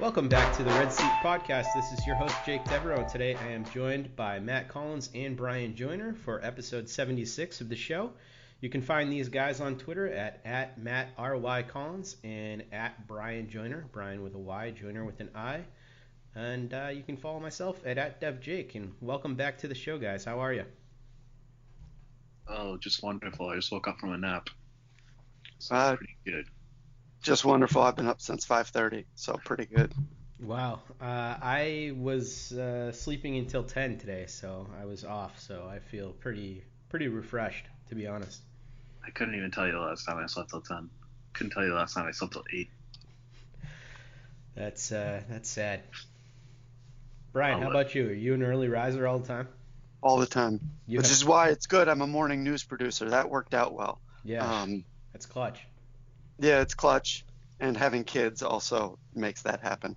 Welcome back to the Red Seat Podcast. This is your host, Jake Devereaux. Today I am joined by Matt Collins and Brian Joiner for episode 76 of the show. You can find these guys on Twitter at MattRYCollins and at Brian Joiner, Brian with a Y, Joiner with an I. And you can follow myself at DevJake. And welcome back to the show, guys. How are you? Oh, just wonderful. I just woke up from a nap. So pretty good. Just wonderful. I've been up since 5:30, so pretty good. Wow. I was sleeping until 10 today, so I was off. So I feel pretty refreshed, to be honest. I couldn't even tell you the last time I slept till 10. Couldn't tell you the last time I slept till 8. That's sad. Brian, how about you? Are you an early riser all the time? All the time, which is why it's good. I'm a morning news producer. That worked out well. Yeah, that's clutch. Yeah, it's clutch, and having kids also makes that happen.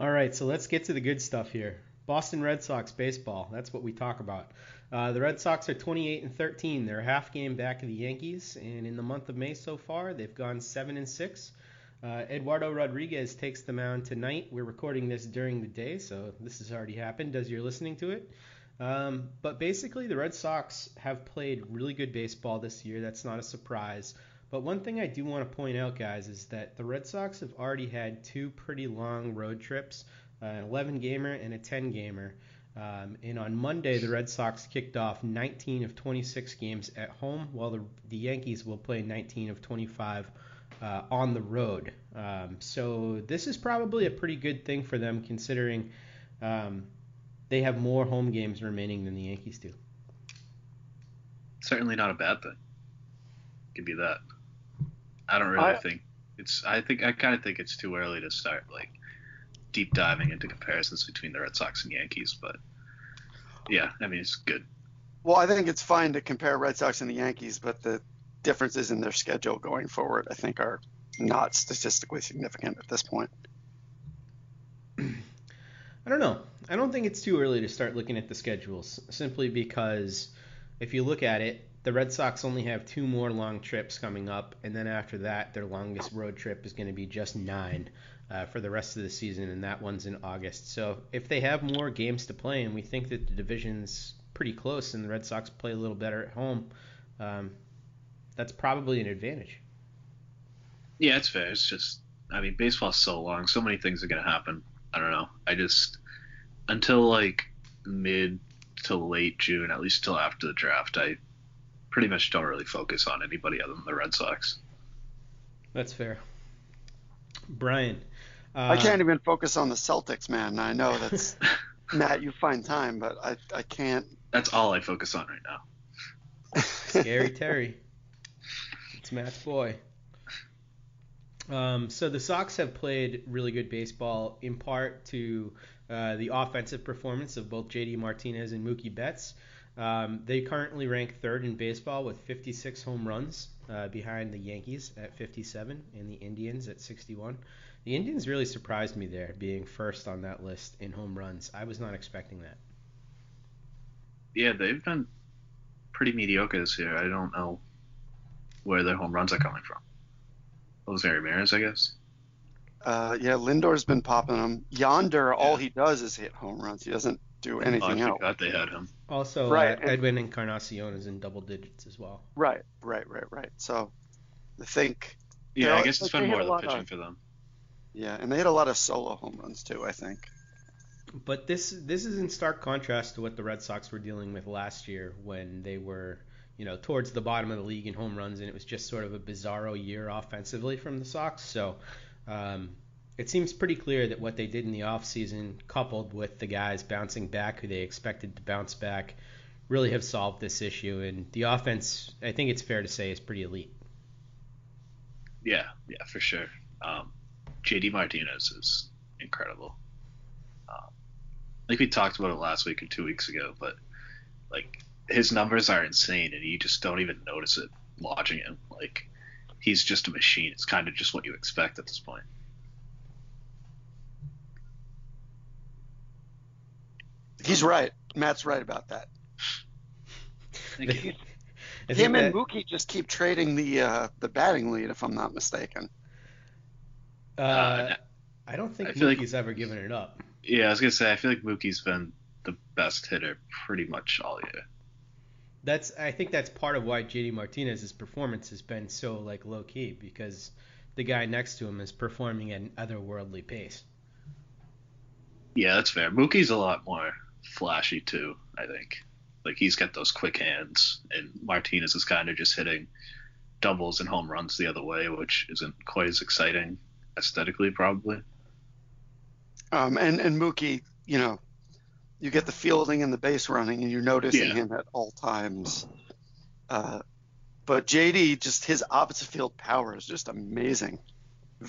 All right, so let's get to the good stuff here. Boston Red Sox baseball, that's what we talk about. The Red Sox are 28-13. They're a half game back of the Yankees, and in the month of May so far, they've gone 7-6. Eduardo Rodriguez takes the mound tonight. We're recording this during the day, so this has already happened as you're listening to it. But basically, the Red Sox have played really good baseball this year. That's not a surprise. But one thing I do want to point out, guys, is that the Red Sox have already had two pretty long road trips, an 11-gamer and a 10-gamer. And on Monday, the Red Sox kicked off 19 of 26 games at home, while the Yankees will play 19 of 25 on the road. So this is probably a pretty good thing for them, considering they have more home games remaining than the Yankees do. Certainly not a bad thing. Could be that. I don't really think it's. I kind of think it's too early to start like deep diving into comparisons between the Red Sox and Yankees, but yeah, I mean it's good. Well, I think it's fine to compare Red Sox and the Yankees, but the differences in their schedule going forward, I think, are not statistically significant at this point. I don't know. I don't think it's too early to start looking at the schedules, simply because if you look at it, the Red Sox only have two more long trips coming up, and then after that, their longest road trip is going to be just 9 for the rest of the season, and that one's in August. So if they have more games to play, and we think that the division's pretty close and the Red Sox play a little better at home, that's probably an advantage. Yeah, it's fair. It's just, I mean, baseball's so long. So many things are going to happen. I don't know. I just, until like mid to late June, at least till after the draft, I pretty much don't really focus on anybody other than the Red Sox. That's fair. Brian. I can't even focus on the Celtics, man. I know that's – Matt, you find time, but I can't. That's all I focus on right now. Scary Terry. It's Matt's boy. So the Sox have played really good baseball in part to the offensive performance of both JD Martinez and Mookie Betts. They currently rank third in baseball with 56 home runs behind the Yankees at 57 and the Indians at 61. The Indians really surprised me there, being first on that list in home runs. I was not expecting that. Yeah, they've been pretty mediocre this year. I don't know where their home runs are coming from. Jose Ramirez, I guess. Yeah, Lindor's been popping them. Yonder, all he does is hit home runs. He doesn't do anything else. I forgot they had him. Also, right, Edwin Encarnacion is in double digits as well. Right. So, I think... Yeah, I guess it's been more of the pitching for them. Yeah, and they had a lot of solo home runs too, I think. But this is in stark contrast to what the Red Sox were dealing with last year when they were, you know, towards the bottom of the league in home runs, and it was just sort of a bizarro year offensively from the Sox. So, it seems pretty clear that what they did in the offseason, coupled with the guys bouncing back who they expected to bounce back, really have solved this issue. And the offense, I think it's fair to say, is pretty elite. Yeah, for sure. JD Martinez is incredible. Like we talked about it last week or 2 weeks ago, but like his numbers are insane, and you just don't even notice it watching him. Like he's just a machine. It's kind of just what you expect at this point. He's right. Matt's right about that. Him and Mookie just keep trading the batting lead, if I'm not mistaken. I don't think Mookie's ever given it up. Yeah, I was going to say, I feel like Mookie's been the best hitter pretty much all year. I think that's part of why JD Martinez's performance has been so like low key, because the guy next to him is performing at an otherworldly pace. Yeah, that's fair. Mookie's a lot more flashy too, I think. Like, he's got those quick hands, and Martinez is kind of just hitting doubles and home runs the other way, which isn't quite as exciting aesthetically, probably. And Mookie, you know, you get the fielding and the base running, and you're noticing him at all times. But JD, just his opposite field power is just amazing.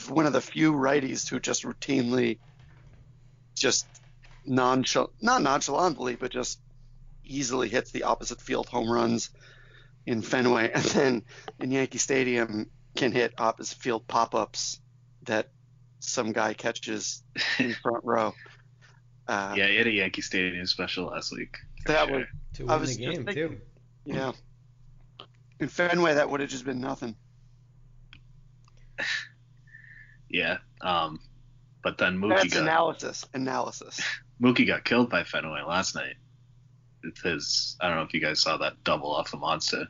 One of the few righties who just routinely, just not nonchalantly, but just easily hits the opposite field home runs in Fenway, and then in Yankee Stadium can hit opposite field pop-ups that some guy catches in the front row. Yeah, he had a Yankee Stadium special last week. That would to win the game thinking, too. Yeah, in Fenway that would have just been nothing. Yeah, but then Mookie. That's analysis. Mookie got killed by Fenway last night. I don't know if you guys saw that double off the monster.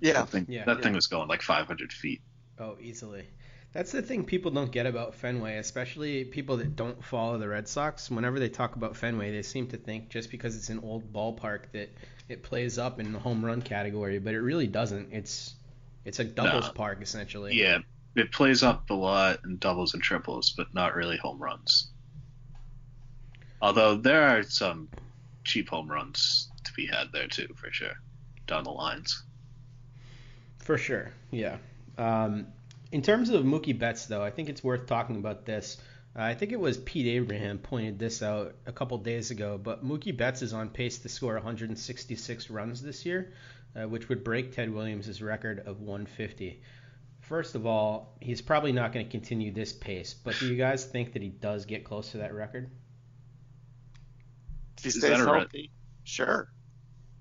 Yeah. That thing was going like 500 feet. Oh, easily. That's the thing people don't get about Fenway, especially people that don't follow the Red Sox. Whenever they talk about Fenway, they seem to think just because it's an old ballpark that it plays up in the home run category, but it really doesn't. It's a doubles park, essentially. Yeah, it plays up a lot in doubles and triples, but not really home runs. Although there are some cheap home runs to be had there too, for sure, down the lines. For sure, yeah. In terms of Mookie Betts, though, I think it's worth talking about this. I think it was Pete Abraham pointed this out a couple days ago, but Mookie Betts is on pace to score 166 runs this year, which would break Ted Williams' record of 150. First of all, he's probably not going to continue this pace, but do you guys think that he does get close to that record? If he stays healthy, sure.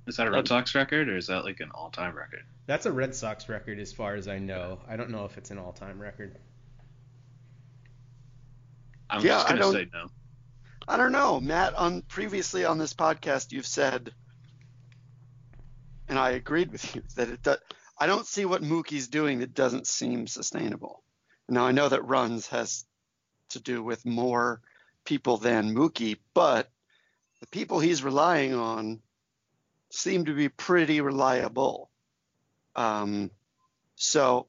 Is that a Red Sox record, or is that like an all-time record? That's a Red Sox record as far as I know. I don't know if it's an all-time record. I'm just going to say no. I don't know. Matt, previously on this podcast, you've said, and I agreed with you, that I don't see what Mookie's doing that doesn't seem sustainable. Now, I know that runs has to do with more people than Mookie, but the people he's relying on seem to be pretty reliable. So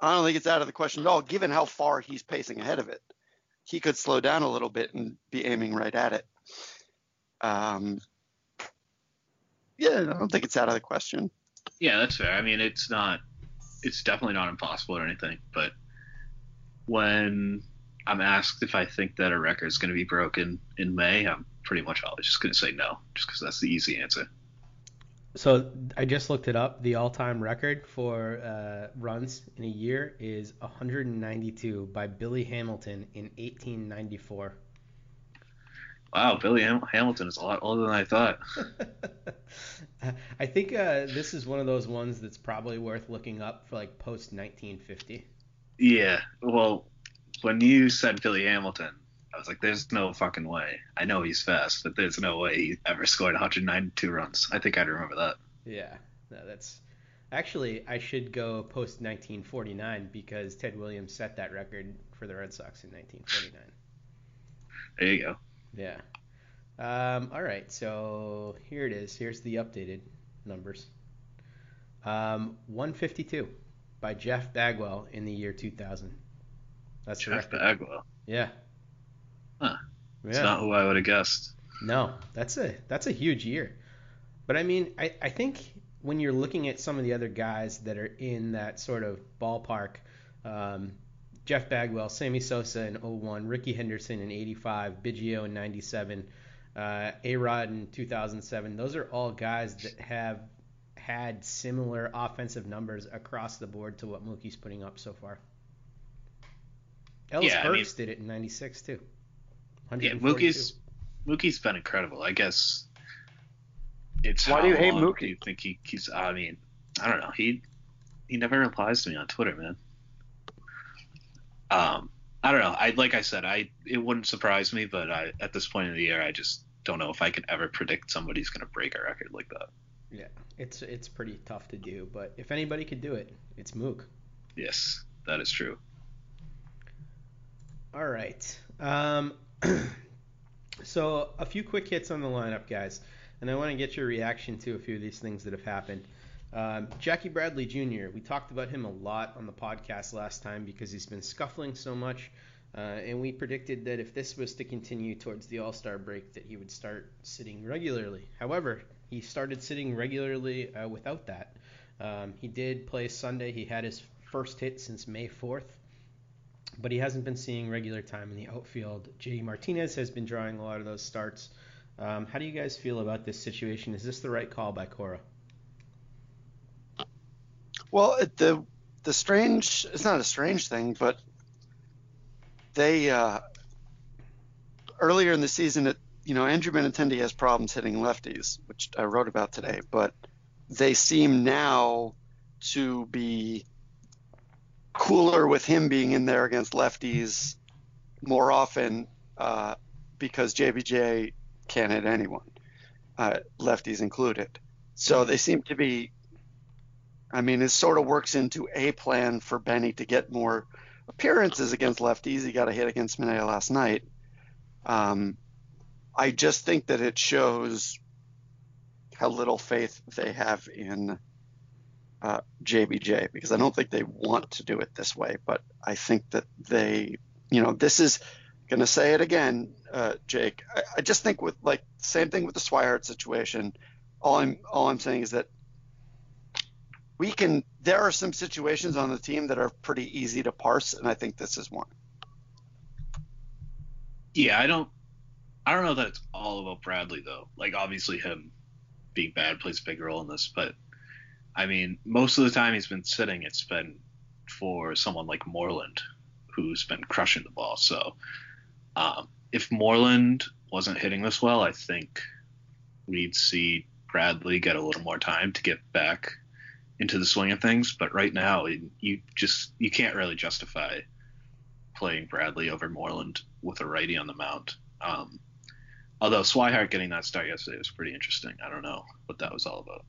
I don't think it's out of the question at all, given how far he's pacing ahead of it. He could slow down a little bit and be aiming right at it. Yeah, I don't think it's out of the question. Yeah, that's fair. I mean, it's definitely not impossible or anything, but when I'm asked if I think that a record is going to be broken in May, I'm pretty much always just going to say no, just because that's the easy answer. So I just looked it up. The all-time record for runs in a year is 192 by Billy Hamilton in 1894. Wow, Billy Hamilton is a lot older than I thought. I think this is one of those ones that's probably worth looking up for like post-1950. Yeah, well, when you said Billy Hamilton, I was like, there's no fucking way. I know he's fast, but there's no way he ever scored 192 runs. I think I'd remember that. Yeah. No, that's actually, I should go post-1949 because Ted Williams set that record for the Red Sox in 1949. There you go. Yeah. All right. So here it is. Here's the updated numbers. 152 by Jeff Bagwell in the year 2000. That's Jeff Bagwell. Yeah. Huh. Yeah. It's not who I would have guessed. No, that's a huge year. But I mean, I think when you're looking at some of the other guys that are in that sort of ballpark, Jeff Bagwell, Sammy Sosa in 01, Ricky Henderson in 85, Biggio in 97, A-Rod in 2007, those are all guys that have had similar offensive numbers across the board to what Mookie's putting up so far. Ellis Burks did it in 96 too. Yeah, Mookie's been incredible. I guess it's why do you hate Mookie? Do you think he's? I mean, I don't know. He never replies to me on Twitter, man. I don't know. Like I said, it wouldn't surprise me, but at this point in the year, I just don't know if I can ever predict somebody's going to break a record like that. Yeah, it's pretty tough to do, but if anybody could do it, it's Mook. Yes, that is true. All right. So a few quick hits on the lineup, guys, and I want to get your reaction to a few of these things that have happened. Jackie Bradley Jr., we talked about him a lot on the podcast last time because he's been scuffling so much, and we predicted that if this was to continue towards the All-Star break that he would start sitting regularly. However, he started sitting regularly without that. He did play Sunday. He had his first hit since May 4th, but he hasn't been seeing regular time in the outfield. JD Martinez has been drawing a lot of those starts. How do you guys feel about this situation? Is this the right call by Cora? Well, the strange, it's not a strange thing, but they earlier in the season, Andrew Benintendi has problems hitting lefties, which I wrote about today, but they seem now to be cooler with him being in there against lefties more often because JBJ can't hit anyone, lefties included. So they seem to be, it sort of works into a plan for Benny to get more appearances against lefties. He got a hit against Minaya last night. I just think that it shows how little faith they have in JBJ, because I don't think they want to do it this way. But I think that they, this is going to say it again, Jake. I just think with same thing with the Swihart situation. All I'm saying is that there are some situations on the team that are pretty easy to parse, and I think this is one. Yeah, I don't know that it's all about Bradley though. Obviously him being bad plays a big role in this, but most of the time he's been sitting, it's been for someone like Moreland who's been crushing the ball. So if Moreland wasn't hitting this well, I think we'd see Bradley get a little more time to get back into the swing of things, but right now you can't really justify playing Bradley over Moreland with a righty on the mound. Although Swihart getting that start yesterday was pretty interesting. I don't know what that was all about.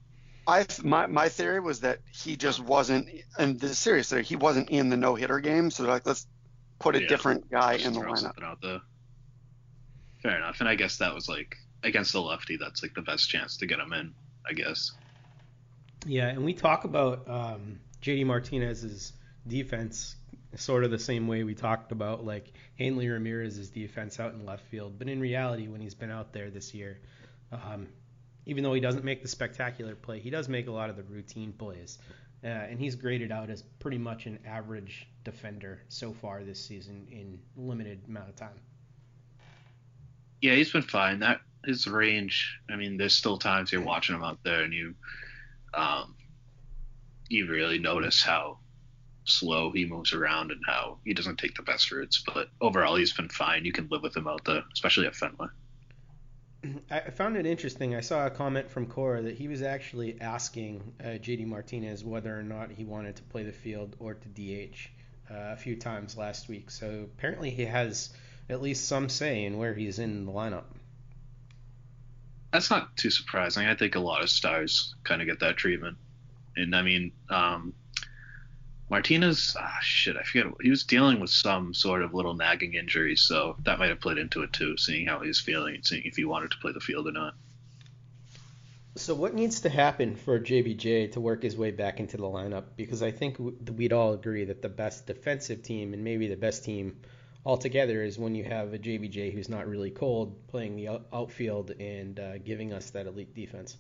My theory was that he just wasn't, and this is serious, he wasn't in the no-hitter game, so let's put a different guy in the lineup. Fair enough, and I guess that was against the lefty, that's the best chance to get him in, I guess. Yeah, and we talk about JD Martinez's defense sort of the same way we talked about Hanley Ramirez's defense out in left field, but in reality, when he's been out there this year, even though he doesn't make the spectacular play, he does make a lot of the routine plays, and he's graded out as pretty much an average defender so far this season in limited amount of time. Yeah, he's been fine. That his range. There's still times you're watching him out there and you really notice how slow he moves around and how he doesn't take the best routes. But overall, he's been fine. You can live with him out there, especially at Fenway. I found it interesting. I saw a comment from Cora that he was actually asking JD Martinez whether or not he wanted to play the field or to DH a few times last week. So apparently he has at least some say in where he's in the lineup. That's not too surprising. I think a lot of stars kind of get that treatment. And Martinez, I forget. He was dealing with some sort of little nagging injury, so that might have played into it too, seeing how he's feeling and seeing if he wanted to play the field or not. So what needs to happen for JBJ to work his way back into the lineup? Because I think we'd all agree that the best defensive team and maybe the best team altogether is when you have a JBJ who's not really cold playing the outfield and giving us that elite defense.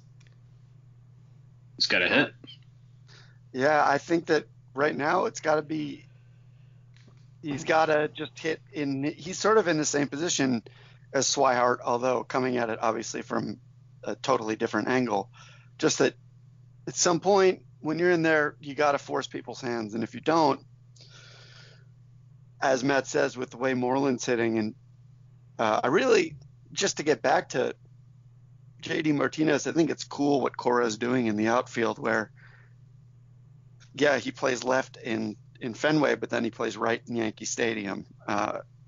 He's got a hit. Yeah, I think that right now it's got to be – he's got to just hit in – he's sort of in the same position as Swihart, although coming at it obviously from a totally different angle. Just that at some point when you're in there, you got to force people's hands, and if you don't, as Matt says, with the way Moreland's hitting, and I really, just to get back to JD Martinez, I think it's cool what Cora is doing in the outfield where, yeah, he plays left in in Fenway, but then he plays right in Yankee Stadium.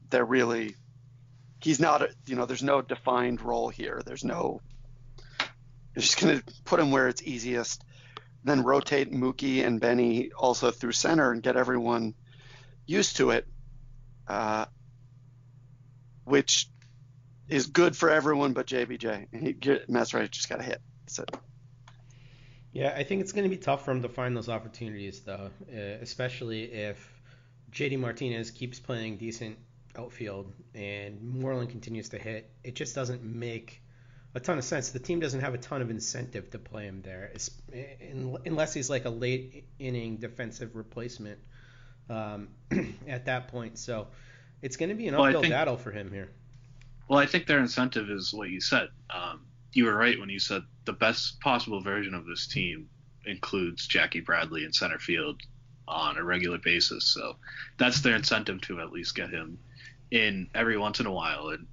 They're really, he's not, there's no defined role here. There's no, you're just going to put him where it's easiest, then rotate Mookie and Benny also through center and get everyone used to it, which is good for everyone but JBJ. And that's right, just got to hit. That's it. Yeah, I think it's going to be tough for him to find those opportunities, though, especially if JD Martinez keeps playing decent outfield and Moreland continues to hit. It just doesn't make a ton of sense. The team doesn't have a ton of incentive to play him there, unless he's like a late-inning defensive replacement at that point. So it's going to be an uphill battle for him here. Well, I think their incentive is what you said. You were right when you said the best possible version of this team includes Jackie Bradley in center field on a regular basis. So that's their incentive to at least get him in every once in a while and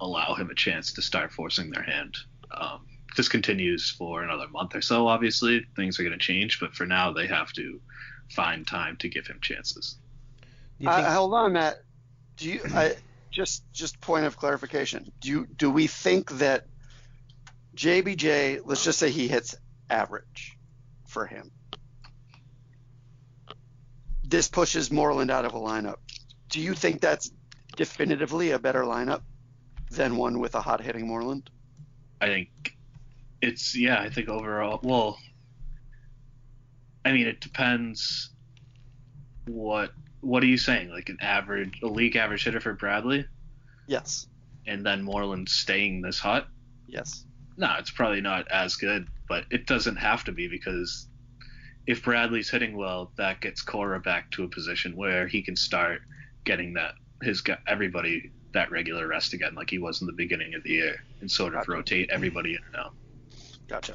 allow him a chance to start forcing their hand. If this continues for another month or so, obviously things are going to change, but for now they have to find time to give him chances. Hold on, Matt. Do you? Just point of clarification. Do we think that JBJ, let's just say he hits average for him. This pushes Moreland out of a lineup. Do you think that's definitively a better lineup than one with a hot hitting Moreland? I think it's, I think overall, well, I mean, it depends what are you saying? Like a league average hitter for Bradley? Yes. And then Moreland staying this hot? Yes. No, it's probably not as good, but it doesn't have to be, because if Bradley's hitting well, that gets Cora back to a position where he can start getting everybody that regular rest again, like he was in the beginning of the year, and sort of rotate everybody in and out. Gotcha.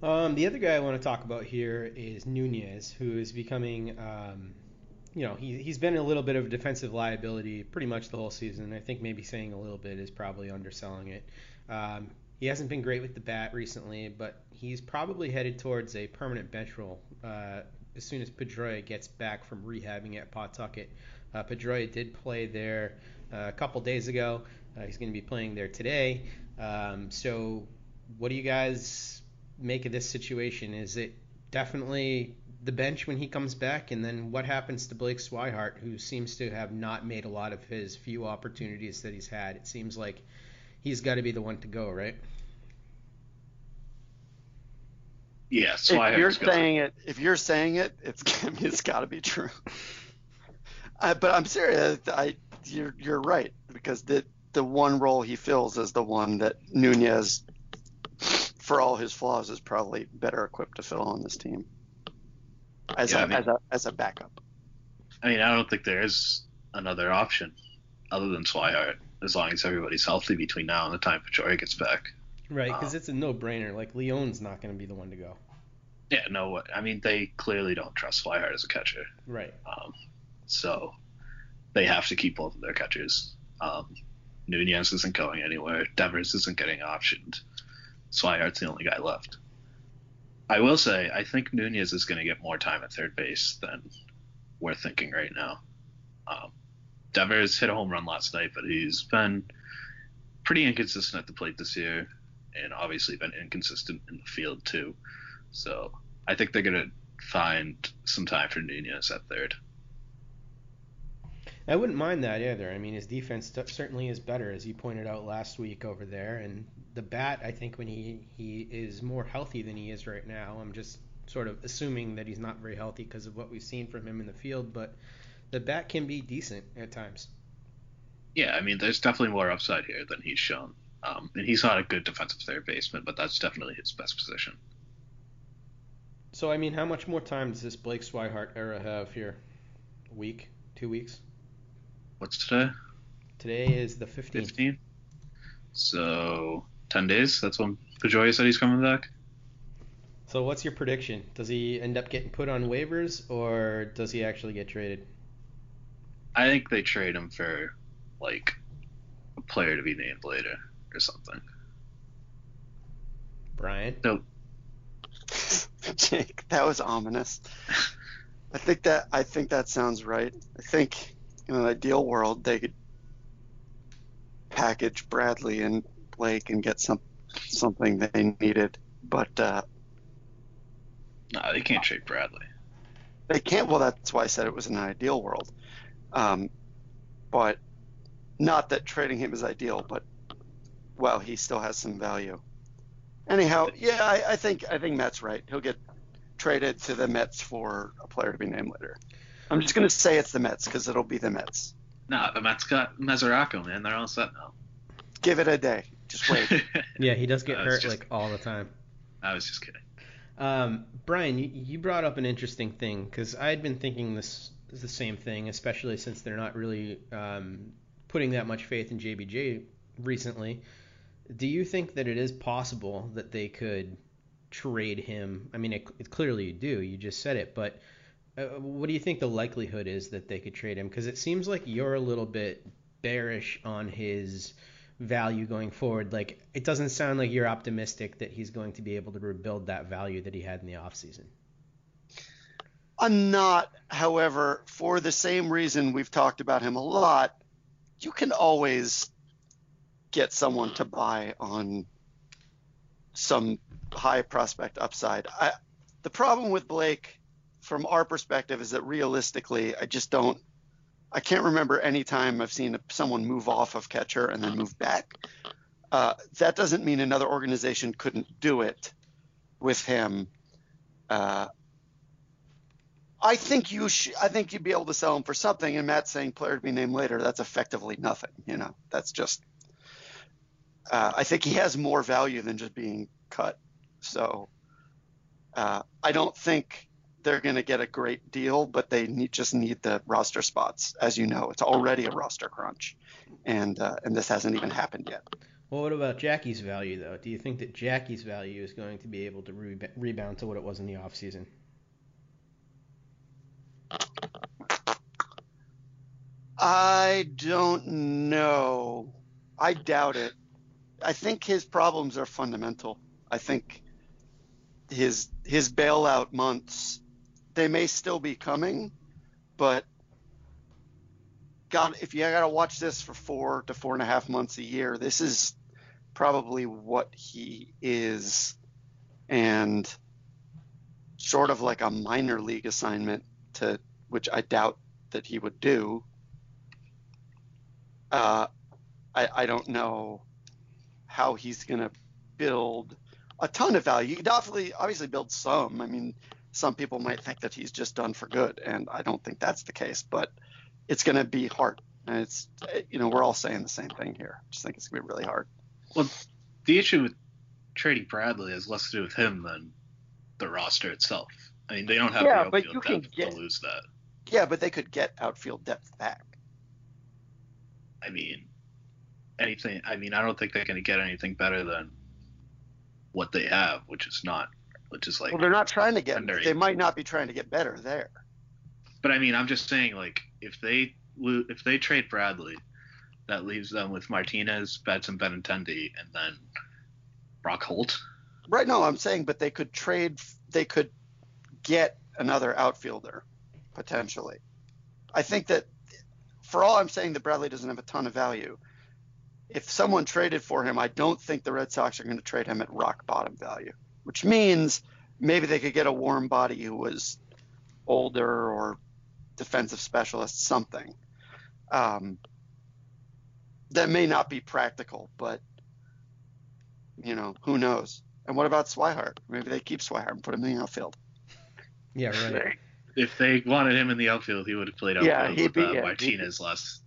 The other guy I want to talk about here is Nunez, who is becoming, he's been a little bit of a defensive liability pretty much the whole season. I think maybe saying a little bit is probably underselling it. He hasn't been great with the bat recently, but he's probably headed towards a permanent bench role as soon as Pedroia gets back from rehabbing at Pawtucket. Pedroia did play there a couple days ago. He's going to be playing there today. So what do you guys make of this situation? Is it definitely the bench when he comes back, and then what happens to Blake Swihart, who seems to have not made a lot of his few opportunities that he's had? It seems like he's got to be the one to go, right? Yeah, Swihart's if you're saying it, it's got to be true. But I'm serious. You're right, because the one role he fills is the one that Nunez, for all his flaws, is probably better equipped to fill on this team as a backup. I mean, I don't think there is another option other than Swihart, as long as everybody's healthy between now and the time Pedroia gets back. Right, because it's a no-brainer. Like, Leon's not going to be the one to go. Yeah, no. I mean, they clearly don't trust Swihart as a catcher. Right. So they have to keep both of their catchers. Nunez isn't going anywhere. Devers isn't getting optioned. Swihart's the only guy left. I will say, I think Nunez is going to get more time at third base than we're thinking right now. Devers hit a home run last night, but he's been pretty inconsistent at the plate this year, and obviously been inconsistent in the field too. So I think they're going to find some time for Nunez at third. I wouldn't mind that either. I mean, his defense certainly is better, as you pointed out last week over there. And the bat, I think, when he is more healthy than he is right now, I'm just sort of assuming that he's not very healthy because of what we've seen from him in the field, but the bat can be decent at times. Yeah, I mean, there's definitely more upside here than he's shown. And he's not a good defensive third baseman, but that's definitely his best position. So, I mean, how much more time does this Blake Swihart era have here? A week? 2 weeks? What's today? Today is the 15th. 15th. So 10 days. That's when Pedroia said he's coming back. So what's your prediction? Does he end up getting put on waivers, or does he actually get traded? I think they trade him for, like, a player to be named later or something. Brian? Nope. Jake, that was ominous. I think that sounds right. I think in an ideal world they could package Bradley and Blake and get something they needed, but no, they can't trade Bradley. They can't. Well, that's why I said it was an ideal world. But not that trading him is ideal, but well, he still has some value. Anyhow, yeah, I think Matt's right. He'll get traded to the Mets for a player to be named later. I'm just gonna say it's the Mets because it'll be the Mets. No, the Mets got Mesoraco, man. They're all set now. Give it a day. Just wait. Yeah, he does get hurt like all the time. I was just kidding. Brian, you brought up an interesting thing because I had been thinking this is the same thing, especially since they're not really putting that much faith in JBJ recently. Do you think that it is possible that they could trade him? I mean, it clearly you do. You just said it. But what do you think the likelihood is that they could trade him? Because it seems like you're a little bit bearish on his value going forward. Like, it doesn't sound like you're optimistic that he's going to be able to rebuild that value that he had in the offseason. I'm not. However, for the same reason we've talked about him a lot, you can always get someone to buy on some high prospect upside. The problem with Blake from our perspective is that realistically, I can't remember any time I've seen someone move off of catcher and then move back. That doesn't mean another organization couldn't do it with him. I think you'd be able to sell him for something. And Matt's saying player to be named later. That's effectively nothing. You know, that's just. I think he has more value than just being cut. So I don't think they're going to get a great deal, but they just need the roster spots. As you know, it's already a roster crunch, and this hasn't even happened yet. Well, what about Jackie's value, though? Do you think that Jackie's value is going to be able to rebound to what it was in the offseason? I don't know. I doubt it. I think his problems are fundamental. I think his bailout months, they may still be coming, but God, if you got to watch this for 4 to 4.5 months a year, this is probably what he is, and sort of like a minor league assignment to which I doubt that he would do. I don't know how he's going to build a ton of value. You could obviously build some. I mean, some people might think that he's just done for good, and I don't think that's the case, but it's going to be hard. And it's, you know, we're all saying the same thing here. I just think it's going to be really hard. Well, the issue with trading Bradley is less to do with him than the roster itself. I mean, they don't have the outfield depth to lose that. Yeah, but they could get outfield depth back. I mean, I don't think they're going to get anything better than what they have, which is like. Well, they're not trying to get. They might not be trying to get better there. But I mean, I'm just saying, like, if they trade Bradley, that leaves them with Martinez, Betts, and Benintendi, and then Brock Holt. Right. No, I'm saying, but they could trade. They could get another outfielder potentially. I think that for all I'm saying, that Bradley doesn't have a ton of value. If someone traded for him, I don't think the Red Sox are going to trade him at rock bottom value, which means maybe they could get a warm body who was older or defensive specialist, something. That may not be practical, but, you know, who knows? And what about Swihart? Maybe they keep Swihart and put him in the outfield. Yeah, right. If they wanted him in the outfield, he would have played outfield with Martinez DH last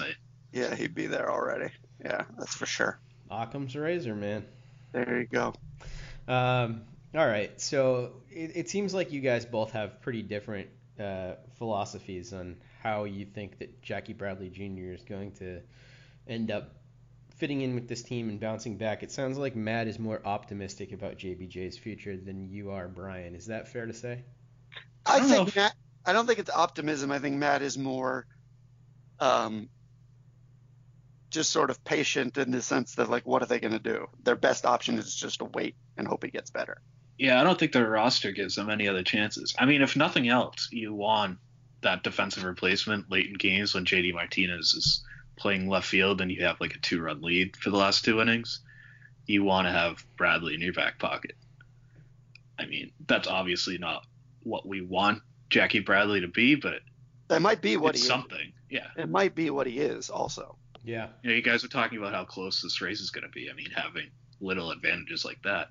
night. Yeah, he'd be there already. Yeah, that's for sure. Occam's razor, man. There you go. All right, so it seems like you guys both have pretty different philosophies on how you think that Jackie Bradley Jr. is going to end up fitting in with this team and bouncing back. It sounds like Matt is more optimistic about JBJ's future than you are, Brian. Is that fair to say? I don't think it's optimism. I think Matt is more just sort of patient in the sense that, like, what are they going to do? Their best option is just to wait and hope he gets better. Yeah, I don't think their roster gives them any other chances. I mean, if nothing else, you want that defensive replacement late in games when JD Martinez is playing left field and you have like a 2-run lead for the last two innings. You want to have Bradley in your back pocket. I mean, that's obviously not what we want Jackie Bradley to be, but that might be what he something. Yeah, it might be what he is also. Yeah. You know, you guys were talking about how close this race is going to be. I mean, having little advantages like that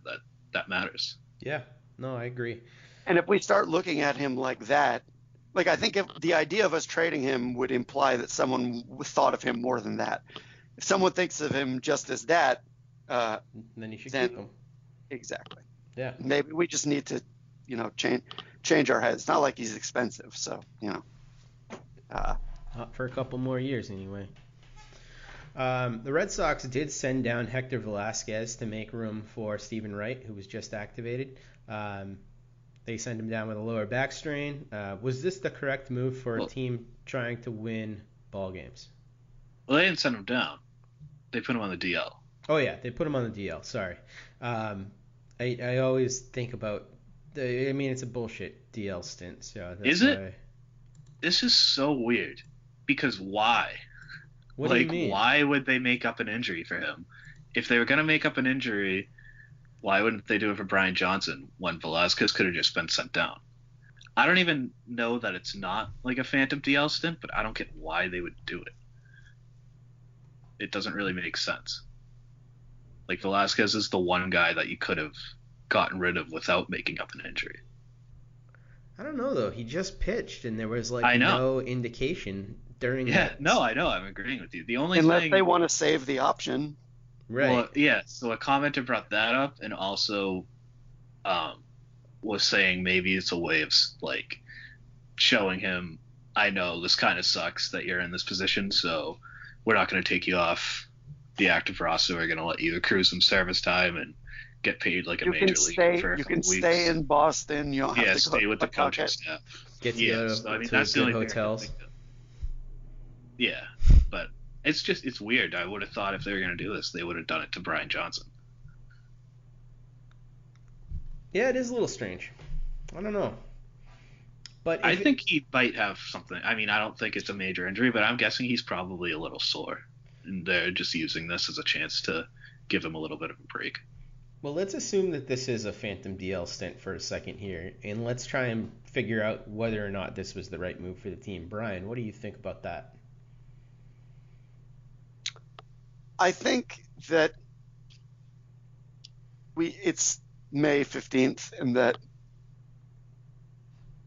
matters. Yeah. No, I agree. And if we start looking at him like that, like I think if the idea of us trading him would imply that someone thought of him more than that. If someone thinks of him just as that, then you should keep him. Exactly. Yeah. Maybe we just need to, you know, change our heads. It's not like he's expensive, so, you know. Not for a couple more years anyway. The Red Sox did send down Hector Velasquez to make room for Steven Wright, who was just activated. They sent him down with a lower back strain. Was this the correct move for a team trying to win ball games? Well, they didn't send him down. They put him on the DL. Oh, yeah, they put him on the DL. Sorry. I always think about – I mean, it's a bullshit DL stint. So that's This is so weird because why? What do you mean? Why would they make up an injury for him? If they were going to make up an injury, why wouldn't they do it for Brian Johnson when Velasquez could have just been sent down? I don't even know that it's not like a phantom DL stint, but I don't get why they would do it. It doesn't really make sense. Like, Velasquez is the one guy that you could have gotten rid of without making up an injury. I don't know, though. He just pitched, and there was, like, no indication during that. No, I know. I'm agreeing with you. The only Unless they want to save the option. Right. Well, yeah, so a commenter brought that up and also was saying maybe it's a way of, like, showing him, I know this kind of sucks that you're in this position, so we're not going to take you off the active roster. We're going to let you accrue some service time and get paid like a major league for a couple weeks. You can stay in Boston. You don't have to stay with the coaching staff. Get to good hotels. Yeah, but it's weird. I would have thought if they were going to do this, they would have done it to Brian Johnson. Yeah, it is a little strange. I don't know. But I think he might have something. I mean, I don't think it's a major injury, but I'm guessing he's probably a little sore. And they're just using this as a chance to give him a little bit of a break. Well, let's assume that this is a phantom DL stint for a second here, and let's try and figure out whether or not this was the right move for the team. Brian, what do you think about that? I think that it's May 15th and that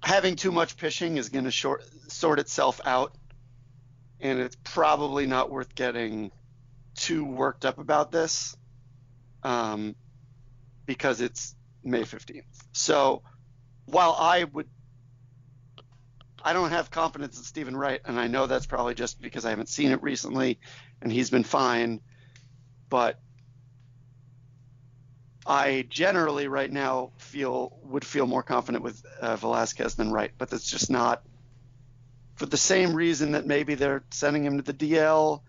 having too much pitching is going to sort itself out. And it's probably not worth getting too worked up about this because it's May 15th. So while I don't have confidence in Steven Wright, and I know that's probably just because I haven't seen it recently and he's been fine, but I generally right now would feel more confident with Velasquez than Wright, but that's just not – for the same reason that maybe they're sending him to the DL.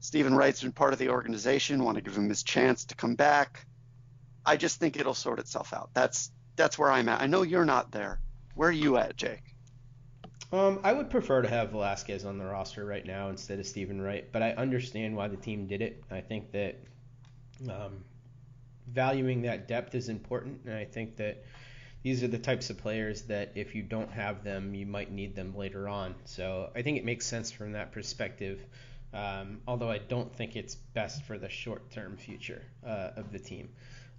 Steven Wright's been part of the organization, want to give him his chance to come back. I just think it'll sort itself out. That's where I'm at. I know you're not there. Where are you at, Jake? I would prefer to have Velasquez on the roster right now instead of Steven Wright, but I understand why the team did it. I think that valuing that depth is important, and I think that these are the types of players that if you don't have them, you might need them later on. So I think it makes sense from that perspective, although I don't think it's best for the short-term future of the team.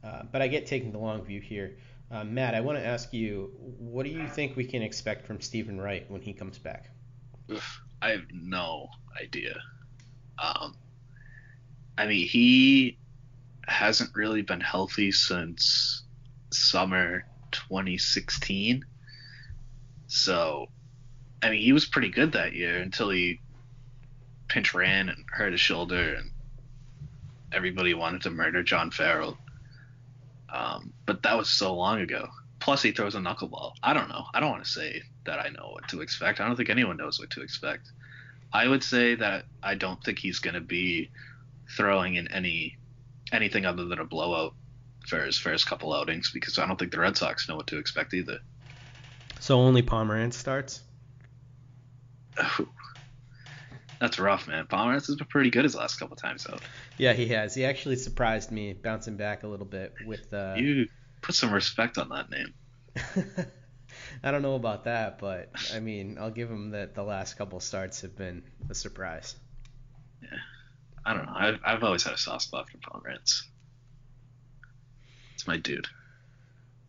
But I get taking the long view here. Matt, I want to ask you, what do you think we can expect from Steven Wright when he comes back? I have no idea. I mean, he hasn't really been healthy since summer 2016. So, I mean, he was pretty good that year until he pinch ran and hurt his shoulder, and everybody wanted to murder John Farrell. But that was so long ago. Plus, he throws a knuckleball. I don't know. I don't want to say that I know what to expect. I don't think anyone knows what to expect. I would say that I don't think he's going to be throwing in anything other than a blowout for his first couple outings, because I don't think the Red Sox know what to expect either. So only Pomeranz starts? Oh, that's rough, man. Pomeranz has been pretty good his last couple times out. Yeah, he has. He actually surprised me, bouncing back a little bit with You put some respect on that name. I don't know about that, but, I mean, I'll give him that the last couple starts have been a surprise. Yeah. I don't know. I've always had a soft spot for Pomeranz. It's my dude.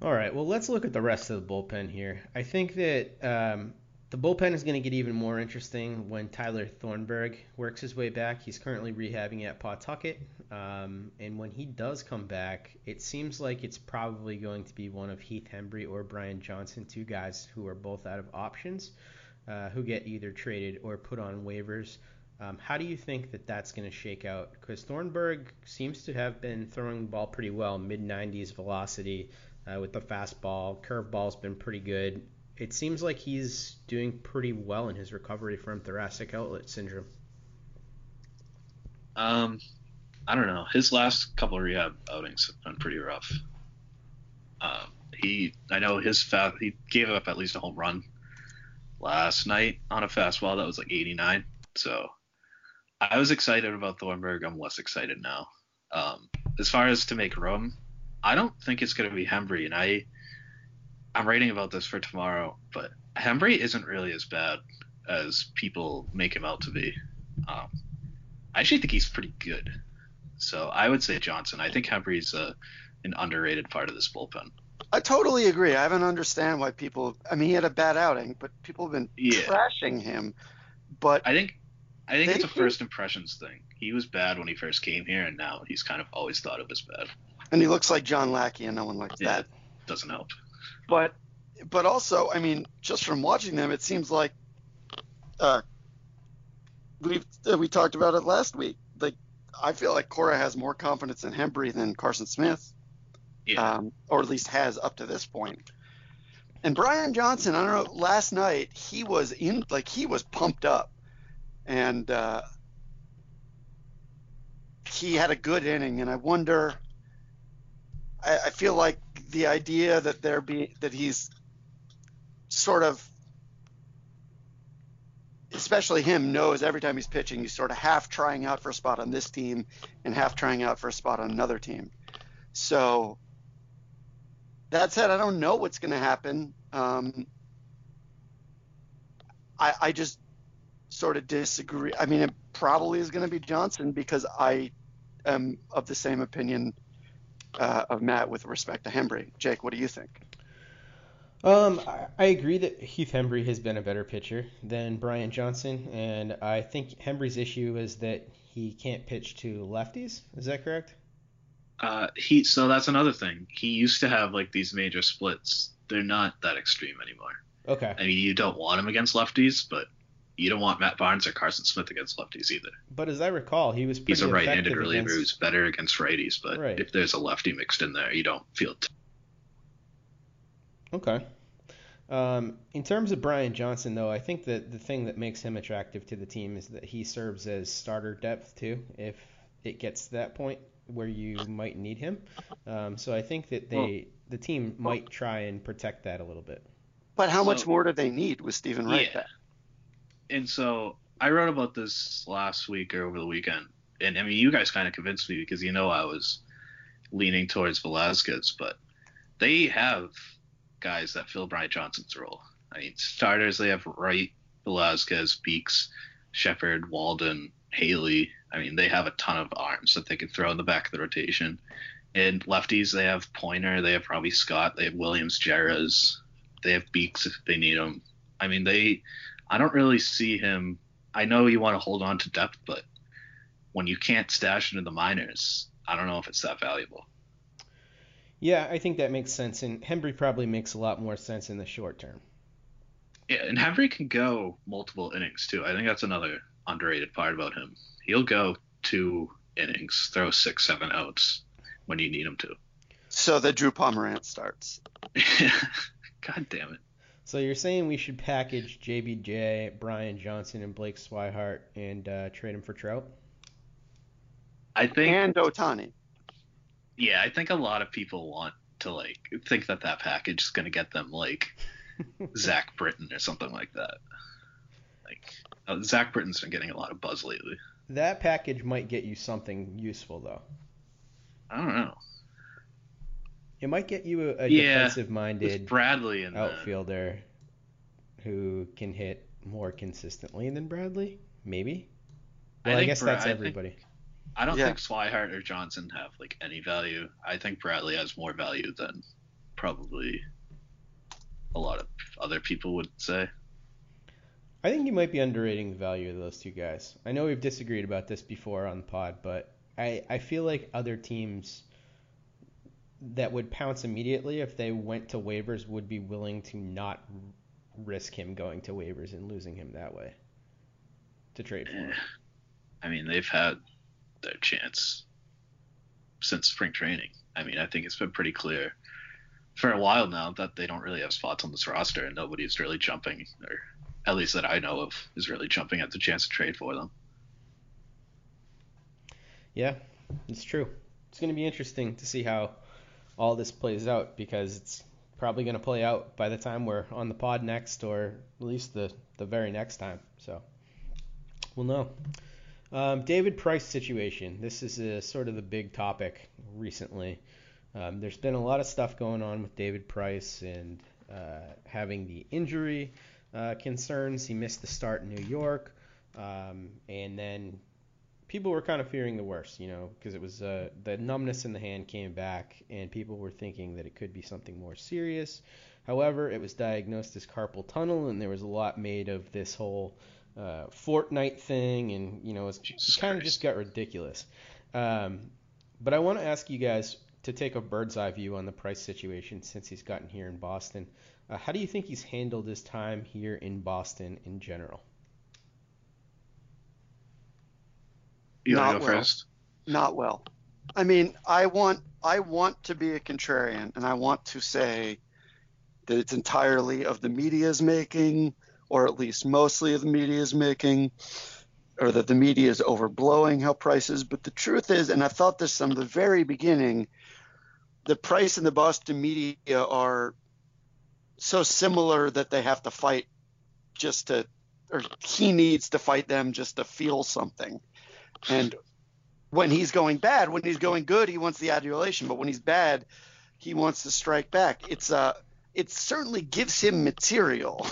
All right. Well, let's look at the rest of the bullpen here. I think that the bullpen is going to get even more interesting when Tyler Thornburg works his way back. He's currently rehabbing at Pawtucket. And when he does come back, it seems like it's probably going to be one of Heath Hembree or Brian Johnson, two guys who are both out of options, who get either traded or put on waivers. How do you think that that's going to shake out? Because Thornburg seems to have been throwing the ball pretty well, mid-90s velocity with the fastball. Curveball's been pretty good. It seems like he's doing pretty well in his recovery from thoracic outlet syndrome. I don't know. His last couple of rehab outings have been pretty rough. He gave up at least a home run last night on a fastball that was like 89. So I was excited about Thornburg. I'm less excited now. As far as to make room, I don't think it's going to be Hembree. And I'm writing about this for tomorrow, but Hembree isn't really as bad as people make him out to be. I actually think he's pretty good. So I would say Johnson. I think Hembree's an underrated part of this bullpen. I totally agree. I don't understand why people – I mean, he had a bad outing, but people have been trashing him. But I think it's a first impressions thing. He was bad when he first came here, and now he's kind of always thought of as bad. And he looks like John Lackey, and no one likes that. Doesn't help. But also, I mean, just from watching them, it seems like we talked about it last week. Like, I feel like Cora has more confidence in Hembree than Carson Smith, or at least has up to this point. And Brian Johnson, I don't know, last night he was pumped up, and he had a good inning. And I wonder, I feel like the idea that that he's sort of, especially him, knows every time he's pitching, he's sort of half trying out for a spot on this team and half trying out for a spot on another team. So. That said, I don't know what's going to happen. I just sort of disagree. I mean, it probably is going to be Johnson, because I am of the same opinion of Matt with respect to Hembree. Jake, what do you think? I agree that Heath Hembree has been a better pitcher than Brian Johnson, and I think Hembree's issue is that he can't pitch to lefties. Is that correct? So that's another thing. He used to have like these major splits. They're not that extreme anymore. Okay. I mean, you don't want him against lefties, but you don't want Matt Barnes or Carson Smith against lefties either. But as I recall, he's a right-handed reliever who's better against righties. But if there's a lefty mixed in there, you don't feel. Okay. In terms of Brian Johnson, though, I think that the thing that makes him attractive to the team is that he serves as starter depth too, if it gets to that point where you might need him. So I think that the team might try and protect that a little bit. But how much more do they need with Steven Wright back? And so I wrote about this last week or over the weekend. And, I mean, you guys kind of convinced me, because you know I was leaning towards Velasquez. But they have guys that fill Brian Johnson's role. I mean, starters, they have Wright, Velasquez, Beeks, Shepard, Walden, Haley. I mean, they have a ton of arms that they can throw in the back of the rotation. And lefties, they have Pointer, they have probably Scott, they have Williams, Jerez, they have Beeks if they need him. I mean, I don't really see him. I know you want to hold on to depth, but when you can't stash into the minors, I don't know if it's that valuable. Yeah, I think that makes sense. And Hembree probably makes a lot more sense in the short term. Yeah, and Hembree can go multiple innings too. I think that's another underrated part about him. He'll go 2 innings, throw 6-7 outs when you need him to. So the Drew Pomeranz starts. God damn it. So you're saying we should package JBJ, Brian Johnson, and Blake Swihart and trade him for Trout? I think. And Ohtani. Yeah, I think a lot of people want to like think that that package is going to get them like Zach Britton or something like that. Like Zach Britton's been getting a lot of buzz lately. That package might get you something useful though. I don't know. It might get you a defensive-minded Bradley in outfielder who can hit more consistently than Bradley, maybe. Well, I guess that's everybody. I don't think Swihart or Johnson have like any value. I think Bradley has more value than probably a lot of other people would say. I think you might be underrating the value of those two guys. I know we've disagreed about this before on the pod, but I feel like other teams that would pounce immediately if they went to waivers would be willing to not risk him going to waivers and losing him that way to trade for him. I mean, they've had their chance since spring training. I mean, I think it's been pretty clear for a while now that they don't really have spots on this roster and nobody's really jumping, or at least that I know of, is really jumping at the chance to trade for them. Yeah, it's true. It's going to be interesting to see how all this plays out, because it's probably going to play out by the time we're on the pod next, or at least the very next time. So we'll know. David Price situation. This is sort of the big topic recently. There's been a lot of stuff going on with David Price and having the injury concerns. He missed the start in New York, and then people were kind of fearing the worst, you know, because it was the numbness in the hand came back, and people were thinking that it could be something more serious. However, it was diagnosed as carpal tunnel, and there was a lot made of this whole Fortnite thing, and, you know, it kind of just got ridiculous. But I want to ask you guys to take a bird's eye view on the Price situation since he's gotten here in Boston. How do you think he's handled his time here in Boston in general? You want to go first? Not well. I mean, I want to be a contrarian, and I want to say that it's entirely of the media's making, or at least mostly of the media's making, or that the media is overblowing how Price is. But the truth is, and I've thought this from the very beginning, the Price and the Boston media are so similar that they have to fight just to, or he needs to fight them just to feel something. And when he's going bad, when he's going good, he wants the adulation. But when he's bad, he wants to strike back. It certainly gives him material.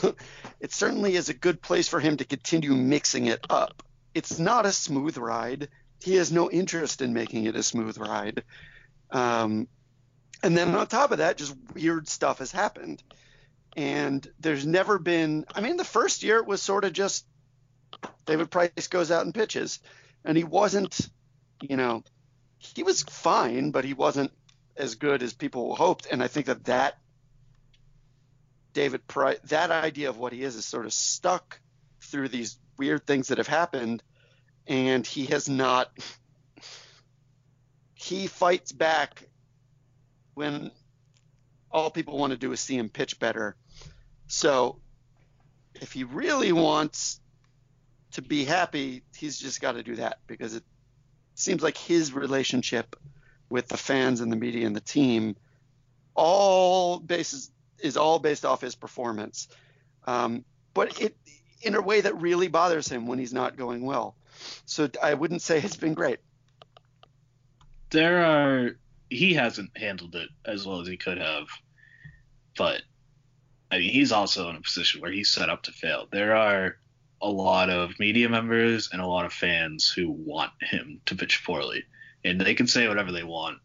It certainly is a good place for him to continue mixing it up. It's not a smooth ride. He has no interest in making it a smooth ride. And then on top of that, just weird stuff has happened. And there's never been – I mean, the first year it was sort of just David Price goes out and pitches. And he wasn't, you know, he was fine, but he wasn't as good as people hoped. And I think that David Price, that idea of what he is sort of stuck through these weird things that have happened. And he has not, he fights back when all people want to do is see him pitch better. So if he really wants to be happy, he's just got to do that, because it seems like his relationship with the fans and the media and the team is all based off his performance. But it in a way that really bothers him when he's not going well. So I wouldn't say it's been great. He hasn't handled it as well as he could have, but I mean, he's also in a position where he's set up to fail. There are a lot of media members and a lot of fans who want him to pitch poorly, and they can say whatever they want.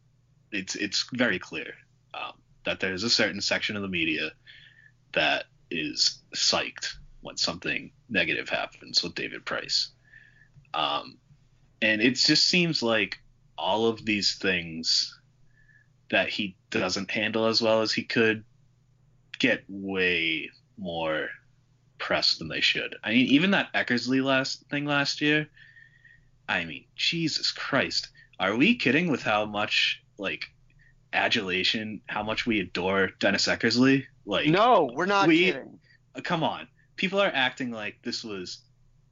It's very clear that there's a certain section of the media that is psyched when something negative happens with David Price. And it just seems like all of these things that he doesn't handle as well as he could get way more press than they should. I mean, even that Eckersley last year, I mean, Jesus Christ, are we kidding with how much like adulation, how much we adore Dennis Eckersley? Like, no, we're not kidding. Come on, people are acting like this was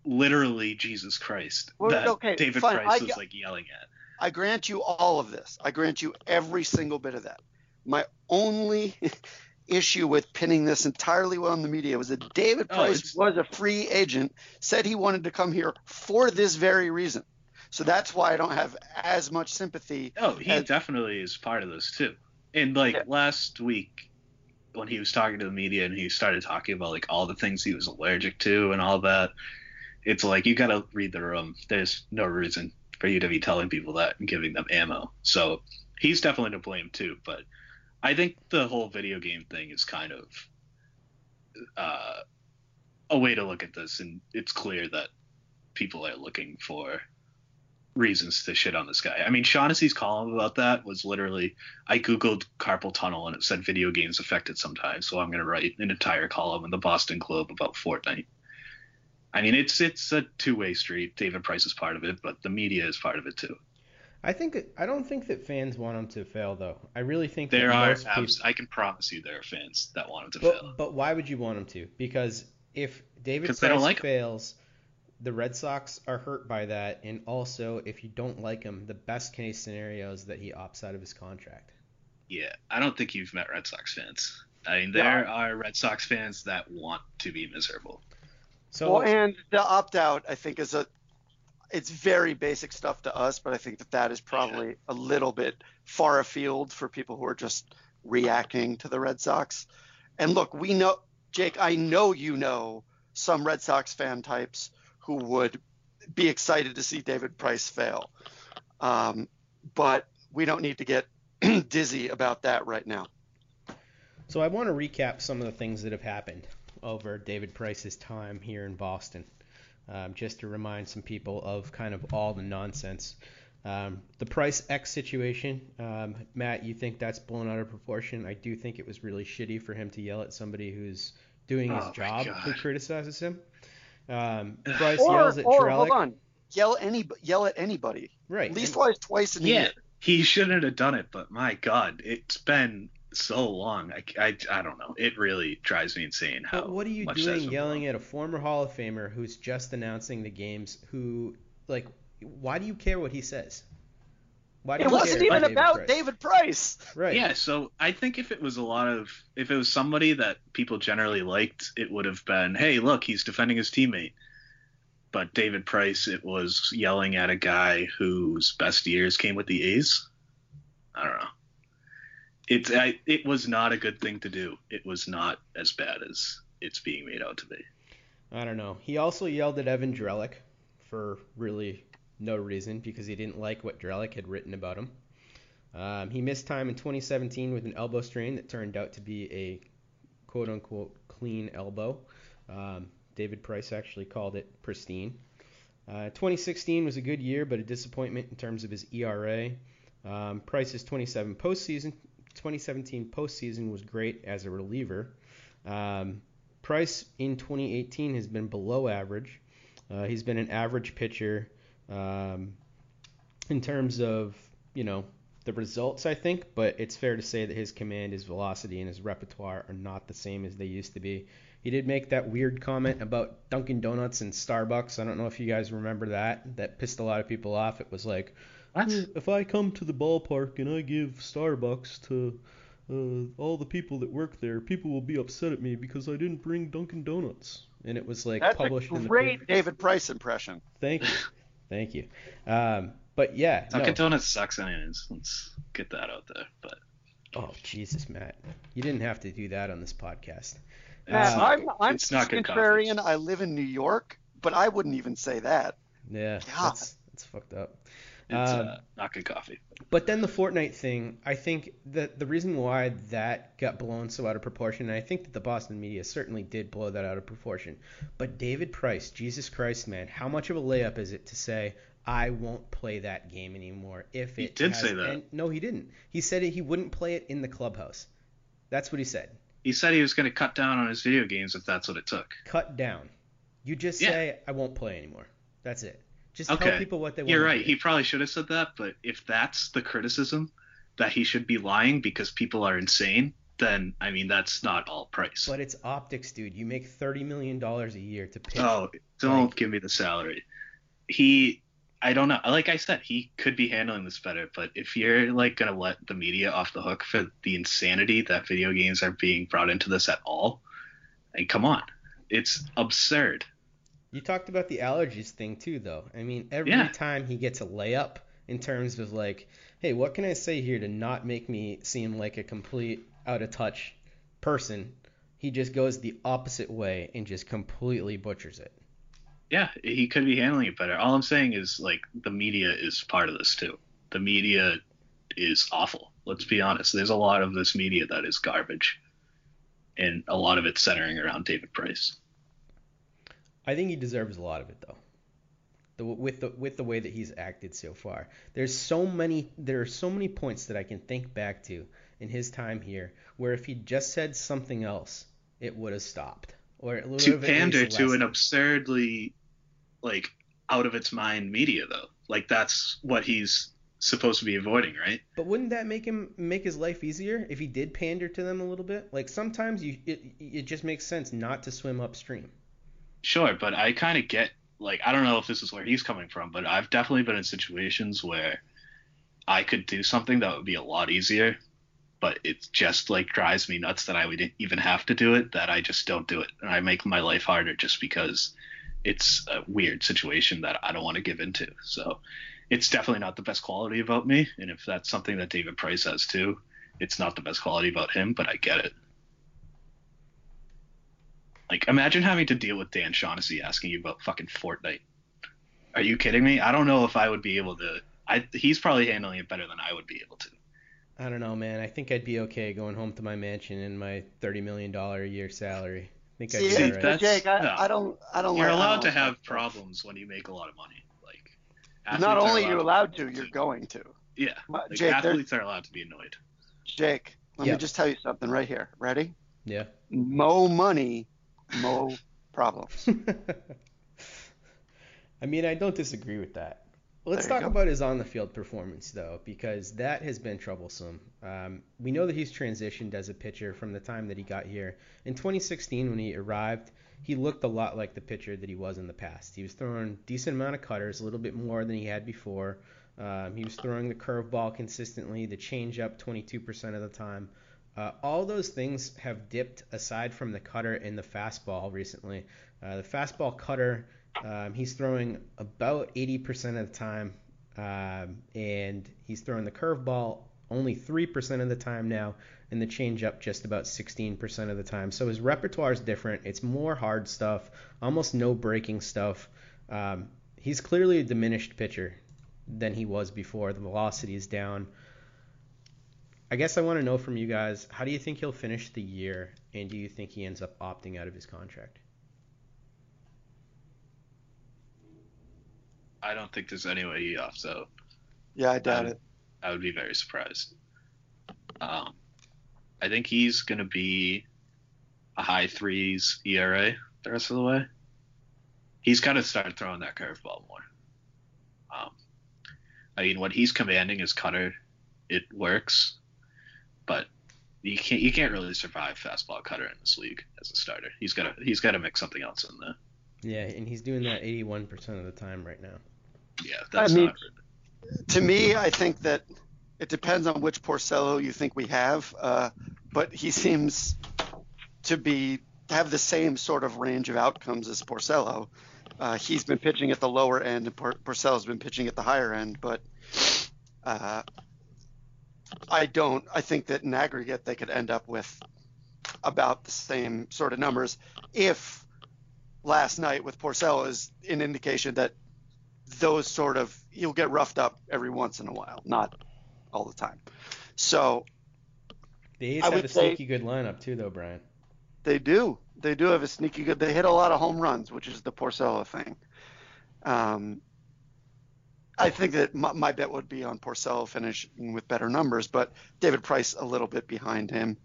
literally Jesus Christ David Price was like yelling at. I grant you all of this. I grant you every single bit of that. My only issue with pinning this entirely on the media was that David Price was a free agent, said he wanted to come here for this very reason. So that's why I don't have as much sympathy. Oh, he definitely is part of this too. And like last week when he was talking to the media and he started talking about like all the things he was allergic to and all that, it's like you got to read the room. There's no reason for you to be telling people that and giving them ammo. So he's definitely to blame too. But I think the whole video game thing is kind of a way to look at this. And it's clear that people are looking for reasons to shit on this guy. I mean, Shaughnessy's column about that was literally, I googled carpal tunnel and it said video games affect it sometimes, so I'm going to write an entire column in the Boston Globe about Fortnite. I mean, it's a two-way street. David Price is part of it, but the media is part of it too. I don't think that fans want him to fail, though. I really think there are. I can promise you, there are fans that want him to fail. But why would you want him to? Because if David Price fails, the Red Sox are hurt by that, and also if you don't like him, the best case scenario is that he opts out of his contract. Yeah, I don't think you've met Red Sox fans. I mean, there are Red Sox fans that want to be miserable. So, well, and the opt out, I think, is it's very basic stuff to us, but I think that is probably a little bit far afield for people who are just reacting to the Red Sox. And look, we know, Jake, I know you know some Red Sox fan types who would be excited to see David Price fail. But we don't need to get dizzy about that right now. So I want to recap some of the things that have happened over David Price's time here in Boston. Just to remind some people of kind of all the nonsense. The Price X situation, Matt, you think that's blown out of proportion? I do think it was really shitty for him to yell at somebody who's doing his job who criticizes him. Price yells at Trellick. Hold on. Yell at anybody. Right. Leastwise twice in the year. He shouldn't have done it, but my God, it's been so long. I don't know. It really drives me insane how. But what are you doing yelling at a former Hall of Famer who's just announcing the games? Who, like, why do you care what he says? Why do you care? It wasn't even about David Price. Right. Yeah. So I think if it was somebody that people generally liked, it would have been, hey, look, he's defending his teammate. But David Price, it was yelling at a guy whose best years came with the A's. I don't know. It was not a good thing to do. It was not as bad as it's being made out to be. I don't know. He also yelled at Evan Drellick for really no reason because he didn't like what Drellick had written about him. He missed time in 2017 with an elbow strain that turned out to be a quote-unquote clean elbow. David Price actually called it pristine. 2016 was a good year, but a disappointment in terms of his ERA. Price's 2017 postseason was great as a reliever. Price in 2018 has been below average. He's been an average pitcher in terms of, you know, the results, I think, but it's fair to say that his command, his velocity, and his repertoire are not the same as they used to be. He did make that weird comment about Dunkin' Donuts and Starbucks. I don't know if you guys remember that. That pissed a lot of people off. It was like, if I come to the ballpark and I give Starbucks to all the people that work there, people will be upset at me because I didn't bring Dunkin' Donuts. And it was like published in the paper. That's a great David Price impression. Thank you. Thank you. But yeah. Dunkin' Donuts sucks anyways. Let's get that out there. But oh, Jesus, Matt. You didn't have to do that on this podcast. I'm contrarian. I live in New York, but I wouldn't even say that. Yeah. That's fucked up. It's not good coffee. But then the Fortnite thing, I think that the reason why that got blown so out of proportion, and I think that the Boston media certainly did blow that out of proportion, but David Price, Jesus Christ, man, how much of a layup is it to say, I won't play that game anymore? He did say that. No, he didn't. He said he wouldn't play it in the clubhouse. That's what he said. He said he was going to cut down on his video games if that's what it took. Cut down. You just say, I won't play anymore. That's it. Just tell people what they want. You're right. He probably should have said that, but if that's the criticism, that he should be lying because people are insane, then, I mean, that's not all Price. But it's optics, dude. You make $30 million a year to pay. Oh, don't give me the salary. He I don't know. Like I said, he could be handling this better, but if you're like going to let the media off the hook for the insanity that video games are being brought into this at all, like, come on, it's absurd. You talked about the allergies thing too, though. I mean, every time he gets a layup in terms of like, hey, what can I say here to not make me seem like a complete out of touch person? He just goes the opposite way and just completely butchers it. Yeah, he could be handling it better. All I'm saying is, like, the media is part of this too. The media is awful. Let's be honest. There's a lot of this media that is garbage, and a lot of it's centering around David Price. I think he deserves a lot of it, though. With the way that he's acted so far, there are so many points that I can think back to in his time here where if he just said something else, it would have stopped. Or to pander to an absurdly, like, out of its mind media, though. Like, that's what he's supposed to be avoiding, right? But wouldn't that make his life easier if he did pander to them a little bit? Like, sometimes it just makes sense not to swim upstream. Sure, but I kind of get, like, I don't know if this is where he's coming from, but I've definitely been in situations where I could do something that would be a lot easier, but it just, like, drives me nuts that I would even have to do it, that I just don't do it. And I make my life harder just because it's a weird situation that I don't want to give into. So it's definitely not the best quality about me. And if that's something that David Price has too, it's not the best quality about him, but I get it. Like, imagine having to deal with Dan Shaughnessy asking you about fucking Fortnite. Are you kidding me? I don't know if I would be able to. He's probably handling it better than I would be able to. I don't know, man. I think I'd be okay going home to my mansion and my $30 million a year salary. I think I'd be all right. Jake, I don't. You're allowed to have problems when you make a lot of money. Like, not only are you allowed to, you're going to. Yeah. Like, Jake, athletes are allowed to be annoyed. Jake, let me just tell you something right here. Ready? Yeah. Mo money. Mo problems. I mean, I don't disagree with that. Let's talk about his on-the-field performance, though, because that has been troublesome. We know that he's transitioned as a pitcher from the time that he got here. In 2016, when he arrived, he looked a lot like the pitcher that he was in the past. He was throwing a decent amount of cutters, a little bit more than he had before. He was throwing the curveball consistently, the changeup 22% of the time. All those things have dipped aside from the cutter and the fastball recently. The fastball cutter, he's throwing about 80% of the time, and he's throwing the curveball only 3% of the time now, and the changeup just about 16% of the time. So his repertoire is different. It's more hard stuff, almost no breaking stuff. He's clearly a diminished pitcher than he was before. The velocity is down. I guess I want to know from you guys, how do you think he'll finish the year, and do you think he ends up opting out of his contract? I don't think there's any way he opts out. Yeah, I doubt it. I would be very surprised. I think he's going to be a high threes ERA the rest of the way. He's got to start throwing that curveball more. I mean, what he's commanding is cutter. It works. But you can't really survive fastball cutter in this league as a starter. He's got to mix something else in there. Yeah, and he's doing that 81% of the time right now. Yeah, that's not good. To me, I think that it depends on which Porcello you think we have, but he seems to have the same sort of range of outcomes as Porcello. He's been pitching at the lower end, and Porcello's been pitching at the higher end, but I think that in aggregate they could end up with about the same sort of numbers if last night with Porcello is an indication that those sort of – you'll get roughed up every once in a while, not all the time. So the A's have a sneaky good lineup too, though, Brian. They do. They do have a sneaky good – they hit a lot of home runs, which is the Porcello thing. I think that my bet would be on Porcello finishing with better numbers, but David Price a little bit behind him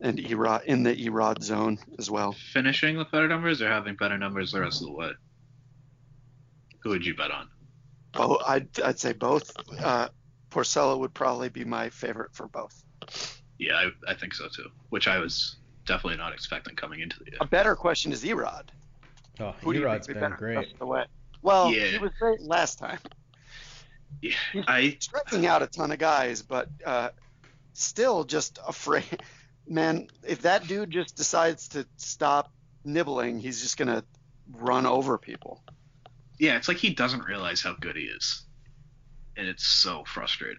and Erod in the Erod zone as well. Finishing with better numbers or having better numbers the rest of the way? Who would you bet on? Oh, I'd say both. Porcello would probably be my favorite for both. Yeah, I think so too, which I was definitely not expecting coming into the year. A better question is Erod. Oh, Erod's been great. The way? Well, yeah. He was great last time. striking out a ton of guys, but still just afraid. Man, if that dude just decides to stop nibbling, he's just going to run over people. Yeah, it's like he doesn't realize how good he is. And it's so frustrating.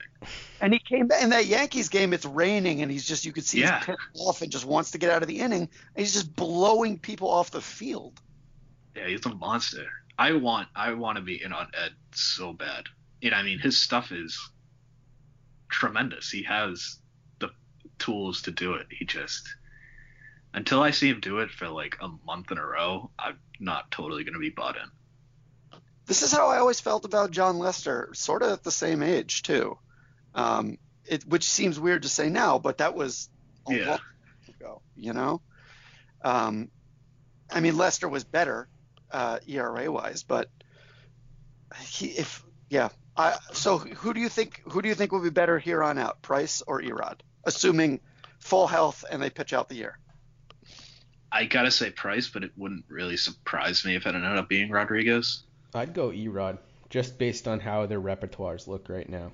And he came back in that Yankees game. It's raining, and he's just—you could see he's pissed off and just wants to get out of the inning. And he's just blowing people off the field. Yeah, he's a monster. I want to be in on Ed so bad. And I mean, his stuff is tremendous. He has the tools to do it. He just, until I see him do it for like a month in a row, I'm not totally going to be bought in. This is how I always felt about John Lester, sort of at the same age, too, which seems weird to say now, but that was a long time ago, you know? I mean, Lester was better ERA-wise, but so who do you think will be better here on out, Price or Erod, assuming full health and they pitch out the year? I got to say Price, but it wouldn't really surprise me if it ended up being Rodriguez. I'd go Erod, just based on how their repertoires look right now.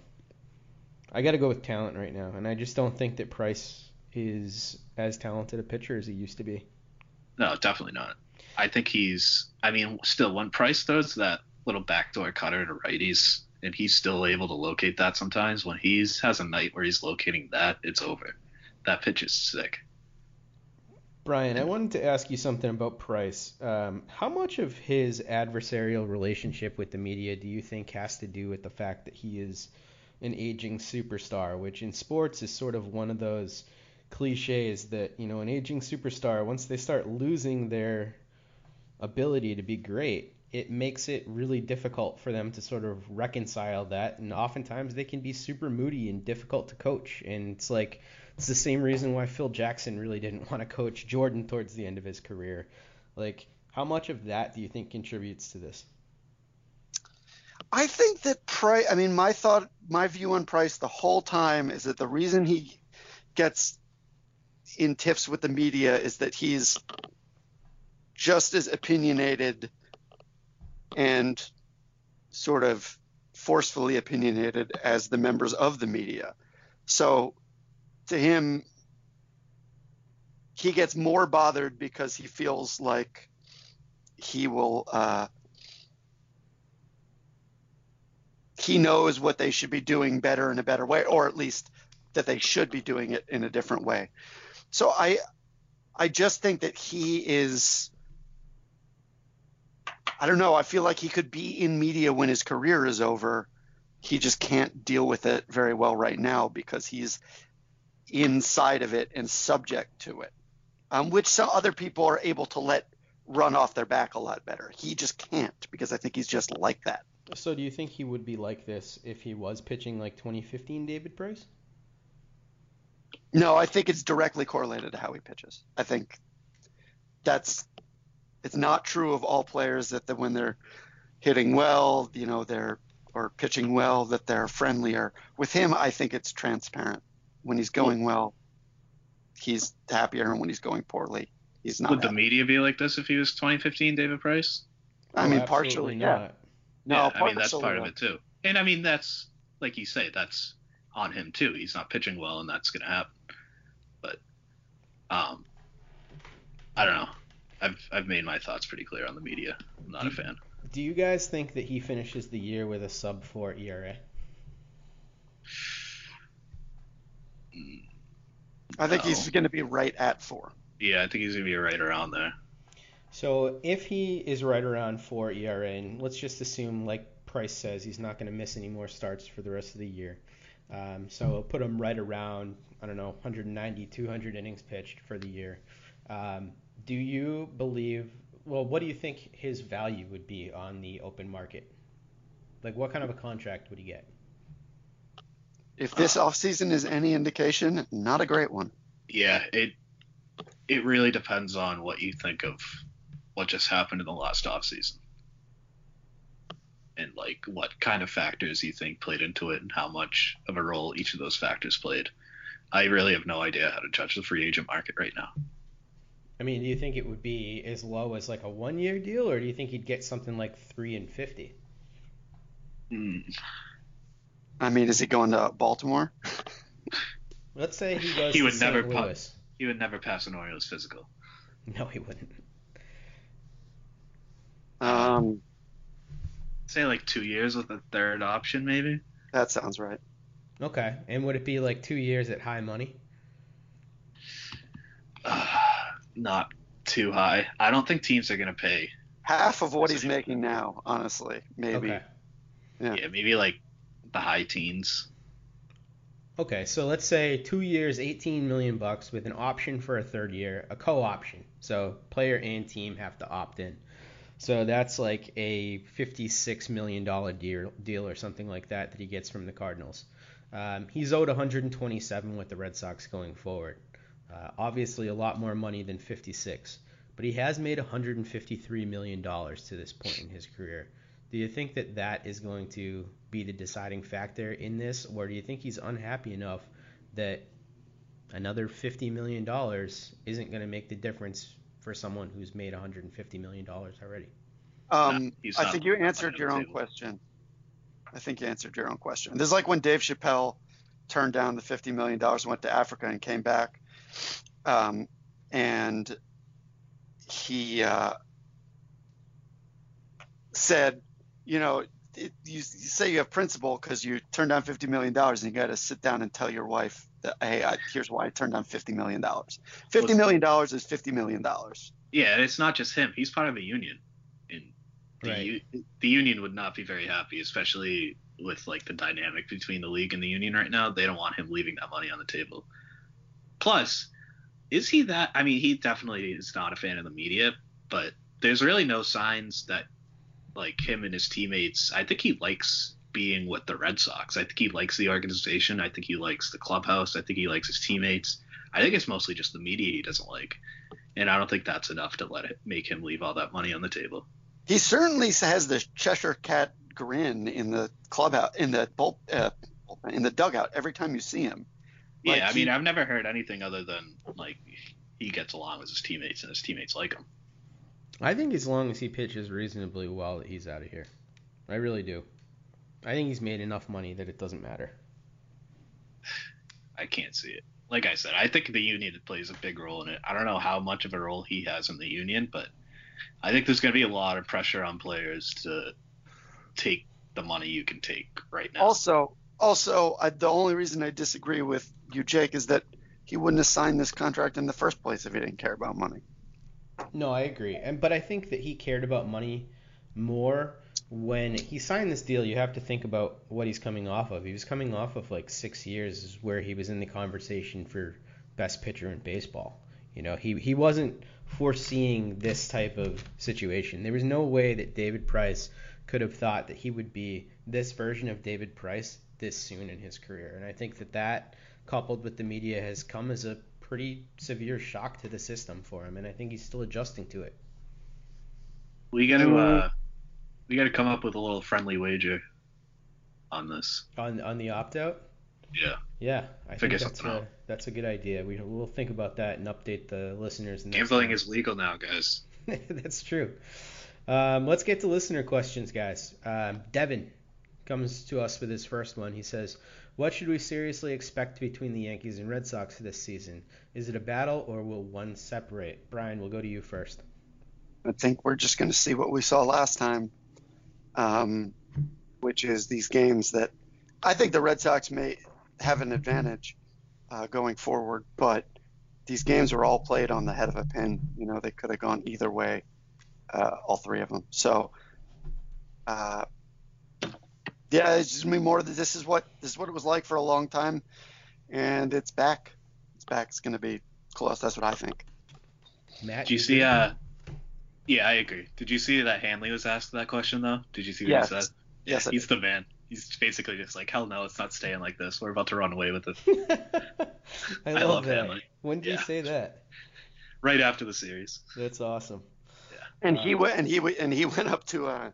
I got to go with talent right now, and I just don't think that Price is as talented a pitcher as he used to be. No, definitely not. I think still, when Price throws that little backdoor cutter to righties, and he's still able to locate that sometimes, when he has a night where he's locating that, it's over. That pitch is sick. Brian, I wanted to ask you something about Price. How much of his adversarial relationship with the media do you think has to do with the fact that he is an aging superstar, which in sports is sort of one of those cliches that, you know, an aging superstar, once they start losing their ability to be great, it makes it really difficult for them to sort of reconcile that. And oftentimes they can be super moody and difficult to coach. And it's like, it's the same reason why Phil Jackson really didn't want to coach Jordan towards the end of his career. Like, how much of that do you think contributes to this? I think that Price, I mean, my view on Price the whole time is that the reason he gets in tiffs with the media is that he's just as opinionated and sort of forcefully opinionated as the members of the media. So to him, he gets more bothered because he feels like he will he knows what they should be doing better in a better way, or at least that they should be doing it in a different way. So I just think that he is, I don't know, I feel like he could be in media when his career is over. He just can't deal with it very well right now because he's inside of it and subject to it, which some other people are able to let run off their back a lot better. He just can't, because I think he's just like that. So do you think he would be like this if he was pitching like 2015 David Price? No, I think it's directly correlated to how he pitches. I think it's not true of all players that when they're hitting well, you know, or pitching well, that they're friendlier. With him, I think it's transparent. When he's going well, he's happier, and when he's going poorly, he's not. Would the media be like this if he was 2015 David Price? I mean, partially, yeah. No, I mean, that's part of it too. And I mean, that's, like you say, that's on him too. He's not pitching well, and that's going to happen. But I don't know. I've made my thoughts pretty clear on the media. I'm not a fan. Do you guys think that he finishes the year with a sub-4 ERA? I think he's going to be right at 4. Yeah, I think he's going to be right around there. So if he is right around 4 ERA, and let's just assume, like Price says, he's not going to miss any more starts for the rest of the year. So put him right around, I don't know, 190, 200 innings pitched for the year. Do you believe – well, what do you think his value would be on the open market? Like, what kind of a contract would he get? If this offseason is any indication, not a great one. Yeah, it really depends on what you think of what just happened in the last offseason. And, like, what kind of factors you think played into it and how much of a role each of those factors played. I really have no idea how to judge the free agent market right now. I mean, do you think it would be as low as, like, a one-year deal, or do you think he'd get something like 3 and 50? I mean, is he going to Baltimore? Let's say he goes to St. Louis. He would never pass an Orioles physical. No, he wouldn't. Say like 2 years with a third option, maybe? That sounds right. Okay. And would it be like 2 years at high money? Not too high. I don't think teams are going to pay. Half of what he's making now, honestly. Maybe. Okay. Yeah, maybe like the high teens. Okay, so let's say 2 years, $18 million with an option for a third year, a co-option. So player and team have to opt in. So that's like a $56 million deal or something like that that he gets from the Cardinals. He's owed 127 with the Red Sox going forward. Obviously, a lot more money than 56, but he has made $153 million to this point in his career. Do you think that that is going to be the deciding factor in this, or do you think he's unhappy enough that another $50 million isn't going to make the difference for someone who's made $150 million already? I think you answered your own question. This is like when Dave Chappelle turned down the $50 million, went to Africa and came back, and he said, you know, you say you have principle because you turned down $50 million and you got to sit down and tell your wife that, hey, here's why I turned down $50 million. $50 million is $50 million. Yeah, and it's not just him. He's part of a union. And the union would not be very happy, especially with like the dynamic between the league and the union right now. They don't want him leaving that money on the table. Plus, is he that – I mean, he definitely is not a fan of the media, but there's really no signs that – like him and his teammates, I think he likes being with the Red Sox. I think he likes the organization. I think he likes the clubhouse. I think he likes his teammates. I think it's mostly just the media he doesn't like. And I don't think that's enough to let it make him leave all that money on the table. He certainly has the Cheshire Cat grin in the clubhouse, in the dugout every time you see him. Like, yeah, I mean, I've never heard anything other than like he gets along with his teammates and his teammates like him. I think as long as he pitches reasonably well that he's out of here. I really do. I think he's made enough money that it doesn't matter. I can't see it. Like I said, I think the union plays a big role in it. I don't know how much of a role he has in the union, but I think there's going to be a lot of pressure on players to take the money you can take right now. Also, the only reason I disagree with you, Jake, is that he wouldn't have signed this contract in the first place if he didn't care about money. No, I agree. But I think that he cared about money more. When he signed this deal, you have to think about what he's coming off of. He was coming off of like 6 years is where he was in the conversation for best pitcher in baseball. You know, he wasn't foreseeing this type of situation. There was no way that David Price could have thought that he would be this version of David Price this soon in his career. And I think that that, coupled with the media, has come as a pretty severe shock to the system for him, and I think he's still adjusting to it. We got to come up with a little friendly wager on this. On the opt out? Yeah. Yeah, I think that's a good idea. We'll think about that and update the listeners. Gambling is legal now, guys. That's true. Let's get to listener questions, guys. Devin comes to us with his first one. He says, what should we seriously expect between the Yankees and Red Sox this season? Is it a battle or will one separate? Brian, we'll go to you first. I think we're just going to see what we saw last time, which is these games that I think the Red Sox may have an advantage going forward, but these games were all played on the head of a pin. You know, they could have gone either way, all three of them. So, yeah, it's just me more. This is what it was like for a long time, and it's back. It's back. It's going to be close. That's what I think. Matt, did you see? Yeah, I agree. Did you see that Hanley was asked that question though? Did you see what he said? Yes. He's the man. He's basically just like, hell no, it's not staying like this. We're about to run away with it. I love that. Hanley. When did you say that? Right after the series. That's awesome. Yeah. And he went up to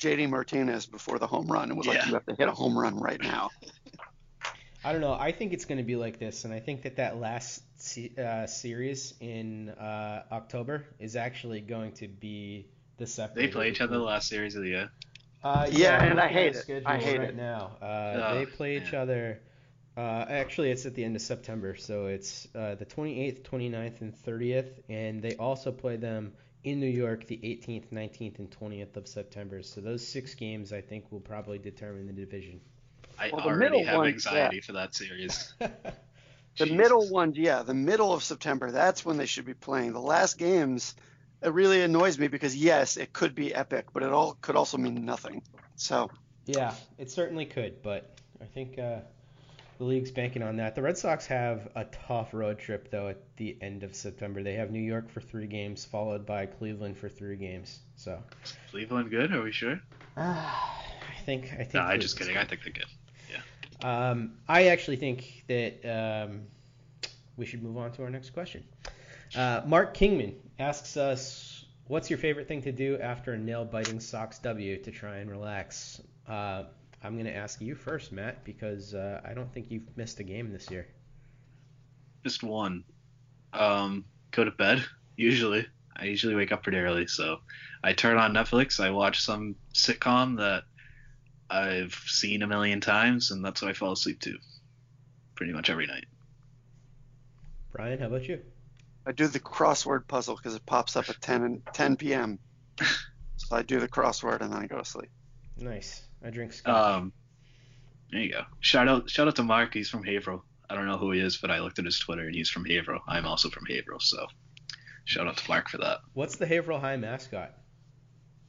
JD Martinez before the home run and was like, you have to hit a home run right now. I don't know. I think it's going to be like this, and I think that last series in October is actually going to be the separate. They play each other the last series of the year. And I hate it. I hate it now. They play each other. Actually, it's at the end of September, so it's the 28th, 29th, and 30th, and they also play them in New York the 18th, 19th, and 20th of September. So those six games, I think, will probably determine the division. I already have anxiety for that series. The middle of September, that's when they should be playing. The last games, it really annoys me because, yes, it could be epic, but it all could also mean nothing. So yeah, it certainly could, but I think the league's banking on that. The Red Sox have a tough road trip, though, at the end of September. They have New York for 3 games, followed by Cleveland for 3 games. So is Cleveland good? Are we sure? I think. No, I'm just kidding. I think they're good. Yeah. I actually think that we should move on to our next question. Mark Kingman asks us, "What's your favorite thing to do after a nail-biting Sox W to try and relax?" I'm going to ask you first, Matt, because I don't think you've missed a game this year. Just one. Go to bed, usually. I usually wake up pretty early, so I turn on Netflix. I watch some sitcom that I've seen a million times, and that's what I fall asleep to pretty much every night. Brian, how about you? I do the crossword puzzle because it pops up at 10 p.m. So I do the crossword, and then I go to sleep. Nice. I drink scotch. There you go. Shout out to Mark. He's from Haverhill. I don't know who he is, but I looked at his Twitter, and he's from Haverhill. I'm also from Haverhill, so shout out to Mark for that. What's the Haverhill High mascot?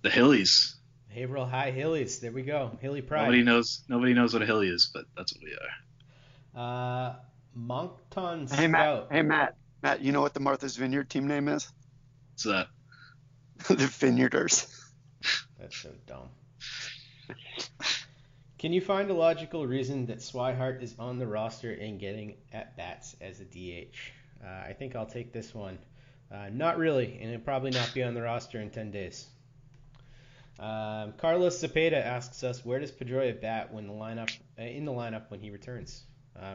The Hillies. Haverhill High Hillies. There we go. Hilly pride. Nobody knows what a Hilly is, but that's what we are. Moncton Scout. Hey, Matt, you know what the Martha's Vineyard team name is? What's that? The Vineyarders. That's so dumb. Can you find a logical reason that Swihart is on the roster and getting at-bats as a DH? I think I'll take this one. Not really, and it'll probably not be on the roster in 10 days. Carlos Zepeda asks us, where does Pedroia bat in the lineup when he returns?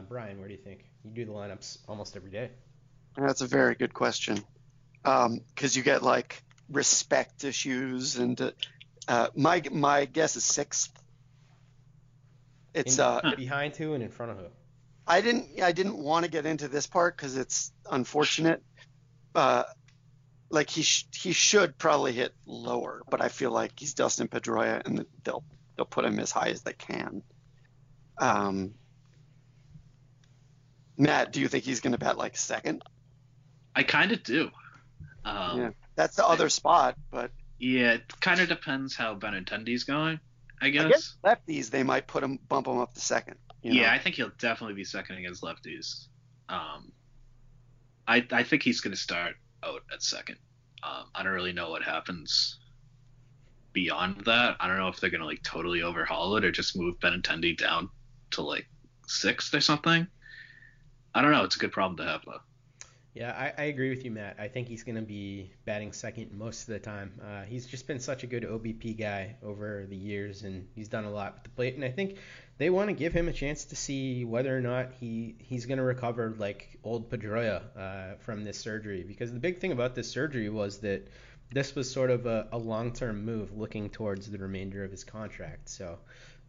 Brian, where do you think? You do the lineups almost every day. That's a very good question because you get, like, respect issues and my guess is 6th. It's behind who and in front of who. I didn't want to get into this part because it's unfortunate. Like he should probably hit lower, but I feel like he's Dustin Pedroia and they'll put him as high as they can. Matt, do you think he's going to bat like 2nd? I kind of do. Yeah, that's the other spot, but. Yeah, it kind of depends how Benintendi's going, I guess. Against lefties, they might bump him up to 2nd. You know? I think he'll definitely be 2nd against lefties. I think he's going to start out at 2nd. I don't really know what happens beyond that. I don't know if they're going to, like, totally overhaul it or just move Benintendi down to, like, 6th or something. I don't know. It's a good problem to have, though. Yeah, I agree with you, Matt. I think he's going to be batting 2nd most of the time. He's just been such a good OBP guy over the years, and he's done a lot with the plate. And I think they want to give him a chance to see whether or not he's going to recover like old Pedroia from this surgery. Because the big thing about this surgery was that this was sort of a long-term move looking towards the remainder of his contract. So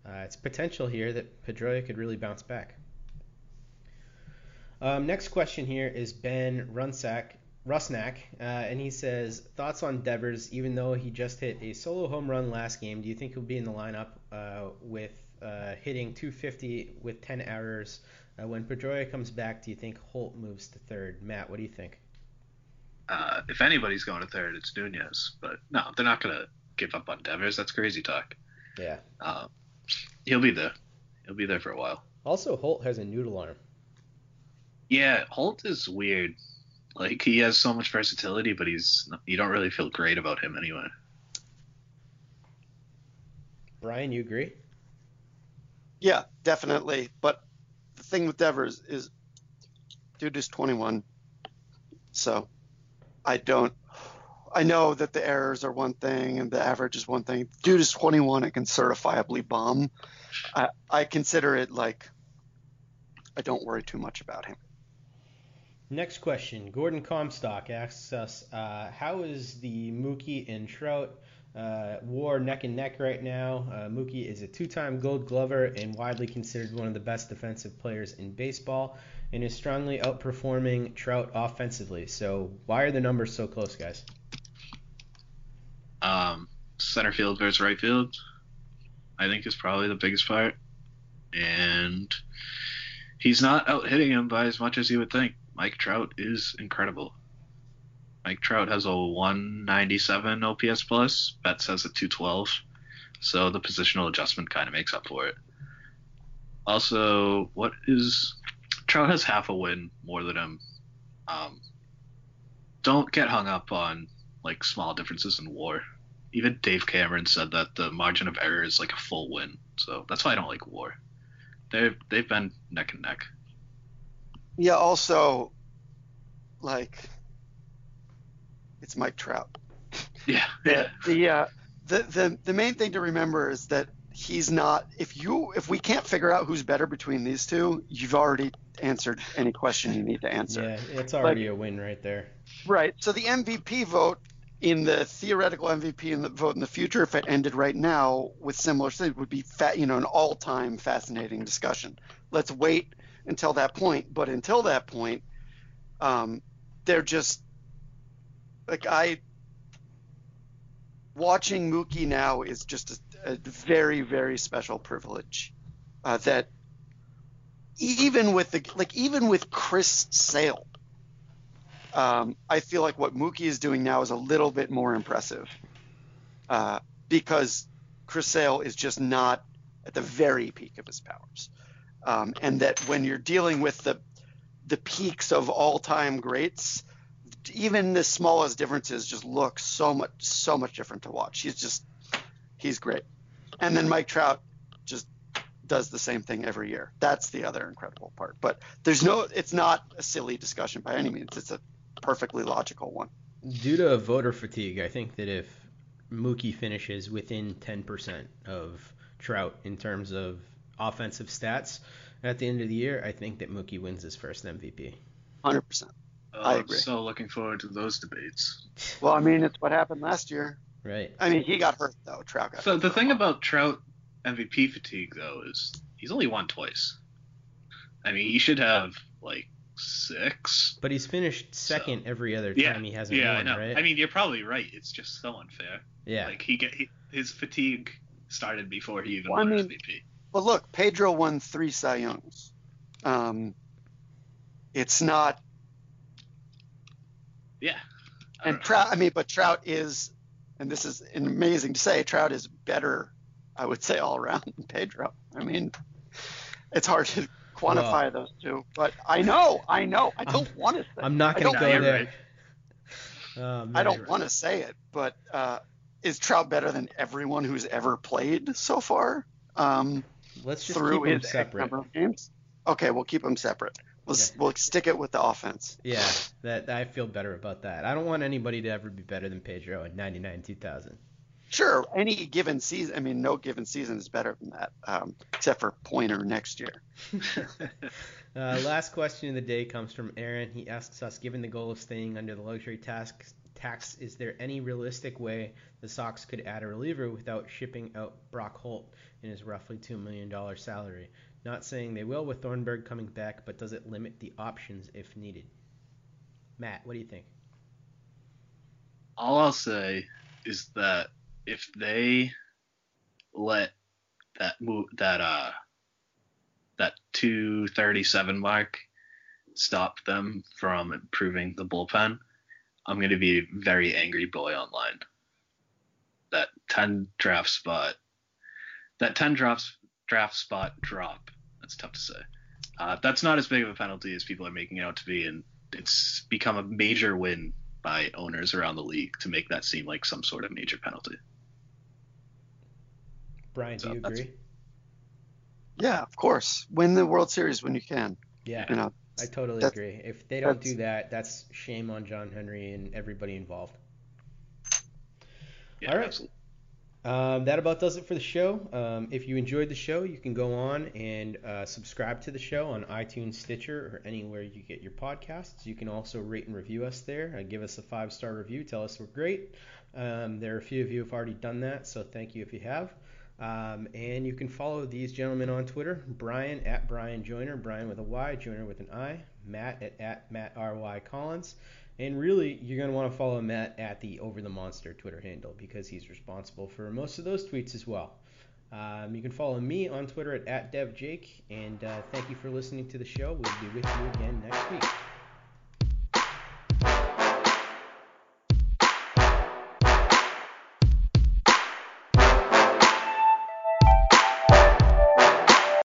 it's potential here that Pedroia could really bounce back. Next question here is Ben Rusnak, and he says, thoughts on Devers, even though he just hit a solo home run last game, do you think he'll be in the lineup with hitting 250 with 10 errors? When Pedroia comes back, do you think Holt moves to 3rd? Matt, what do you think? If anybody's going to 3rd, it's Nunez. But no, they're not going to give up on Devers. That's crazy talk. Yeah. He'll be there. He'll be there for a while. Also, Holt has a noodle arm. Yeah, Holt is weird. Like, he has so much versatility, but you don't really feel great about him anyway. Brian, you agree? Yeah, definitely. But the thing with Devers is, dude is 21. So I know that the errors are one thing and the average is one thing. Dude is 21 and can certifiably bomb. I consider it like, I don't worry too much about him. Next question. Gordon Comstock asks us, how is the Mookie and Trout WAR neck and neck right now. Mookie is a two-time Gold Glover and widely considered one of the best defensive players in baseball, and is strongly outperforming Trout offensively. So why are the numbers so close, guys? Center field versus right field, I think, is probably the biggest part. And he's not out hitting him by as much as you would think. Mike Trout is incredible. Mike Trout has a 197 OPS plus. Betts has a 212. So the positional adjustment kind of makes up for it. Also, Trout has half a win more than him. Don't get hung up on like small differences in WAR. Even Dave Cameron said that the margin of error is like a full win. So that's why I don't like WAR. They've been neck and neck. Yeah, also, like, it's Mike Trout. Yeah. The main thing to remember is that he's not – if we can't figure out who's better between these two, you've already answered any question you need to answer. Yeah, it's already a win right there. Right. So the MVP vote in the theoretical MVP in the vote in the future, if it ended right now with similar things, would be an all-time fascinating discussion. Let's wait until that point. But until that point, they're just – watching Mookie now is just a very, very special privilege that even with Chris Sale, I feel like what Mookie is doing now is a little bit more impressive because Chris Sale is just not at the very peak of his powers. And that when you're dealing with the peaks of all-time greats, even the smallest differences just look so much different to watch. He's great. And then Mike Trout just does the same thing every year. That's the other incredible part. But it's not a silly discussion by any means. It's a perfectly logical one. Due to voter fatigue, I think that if Mookie finishes within 10% of Trout in terms of offensive stats at the end of the year, I think that Mookie wins his first MVP. 100%. I agree. So looking forward to those debates. Well, I mean, it's what happened last year. Right. I mean, he got hurt, though. Trout got hurt. So the thing about Trout MVP fatigue, though, is he's only won twice. I mean, he should have, like, six. But he's finished second every other time he hasn't won, I know. Right? I mean, you're probably right. It's just so unfair. Yeah. Like, his fatigue started before he even won MVP. But look, Pedro won 3 Cy Youngs. It's not... Yeah. And Trout, I mean, but Trout is, and this is amazing to say, Trout is better, I would say, all around than Pedro. I mean, it's hard to quantify those two, but I know. I'm not going to go there. I don't want to say it, but is Trout better than everyone who's ever played so far? Let's just keep him separate. Okay, we'll keep them separate. We'll stick it with the offense. Yeah, that I feel better about that. I don't want anybody to ever be better than Pedro in 1999-2000. Sure, any given season. I mean, no given season is better than that, except for Pointer next year. Last question of the day comes from Aaron. He asks us, given the goal of staying under the luxury tax, is there any realistic way the Sox could add a reliever without shipping out Brock Holt in his roughly $2 million salary? Not saying they will with Thornburg coming back, but does it limit the options if needed? Matt, what do you think? All I'll say is that if they let that 237 mark stop them from improving the bullpen, I'm going to be a very angry boy online. That 10 draft spot drop. That's tough to say. That's not as big of a penalty as people are making it out to be, and it's become a major win by owners around the league to make that seem like some sort of major penalty. Brian, do you agree? Yeah, of course. Win the World Series when you can. Yeah, I totally agree. If they don't do that, that's shame on John Henry and everybody involved. Yeah, all right. Absolutely. That about does it for the show. If you enjoyed the show, you can go on and subscribe to the show on iTunes, Stitcher, or anywhere you get your podcasts. You can also rate and review us there. Give us a 5-star review. Tell us we're great. There are a few of you who have already done that, so thank you if you have. And you can follow these gentlemen on Twitter. Brian at Brian Joiner, Brian with a Y, Joiner with an I. Matt at Matt R.Y. Collins. And really, you're going to want to follow Matt at the Over the Monster Twitter handle because he's responsible for most of those tweets as well. You can follow me on Twitter at DevJake. And thank you for listening to the show. We'll be with you again next week.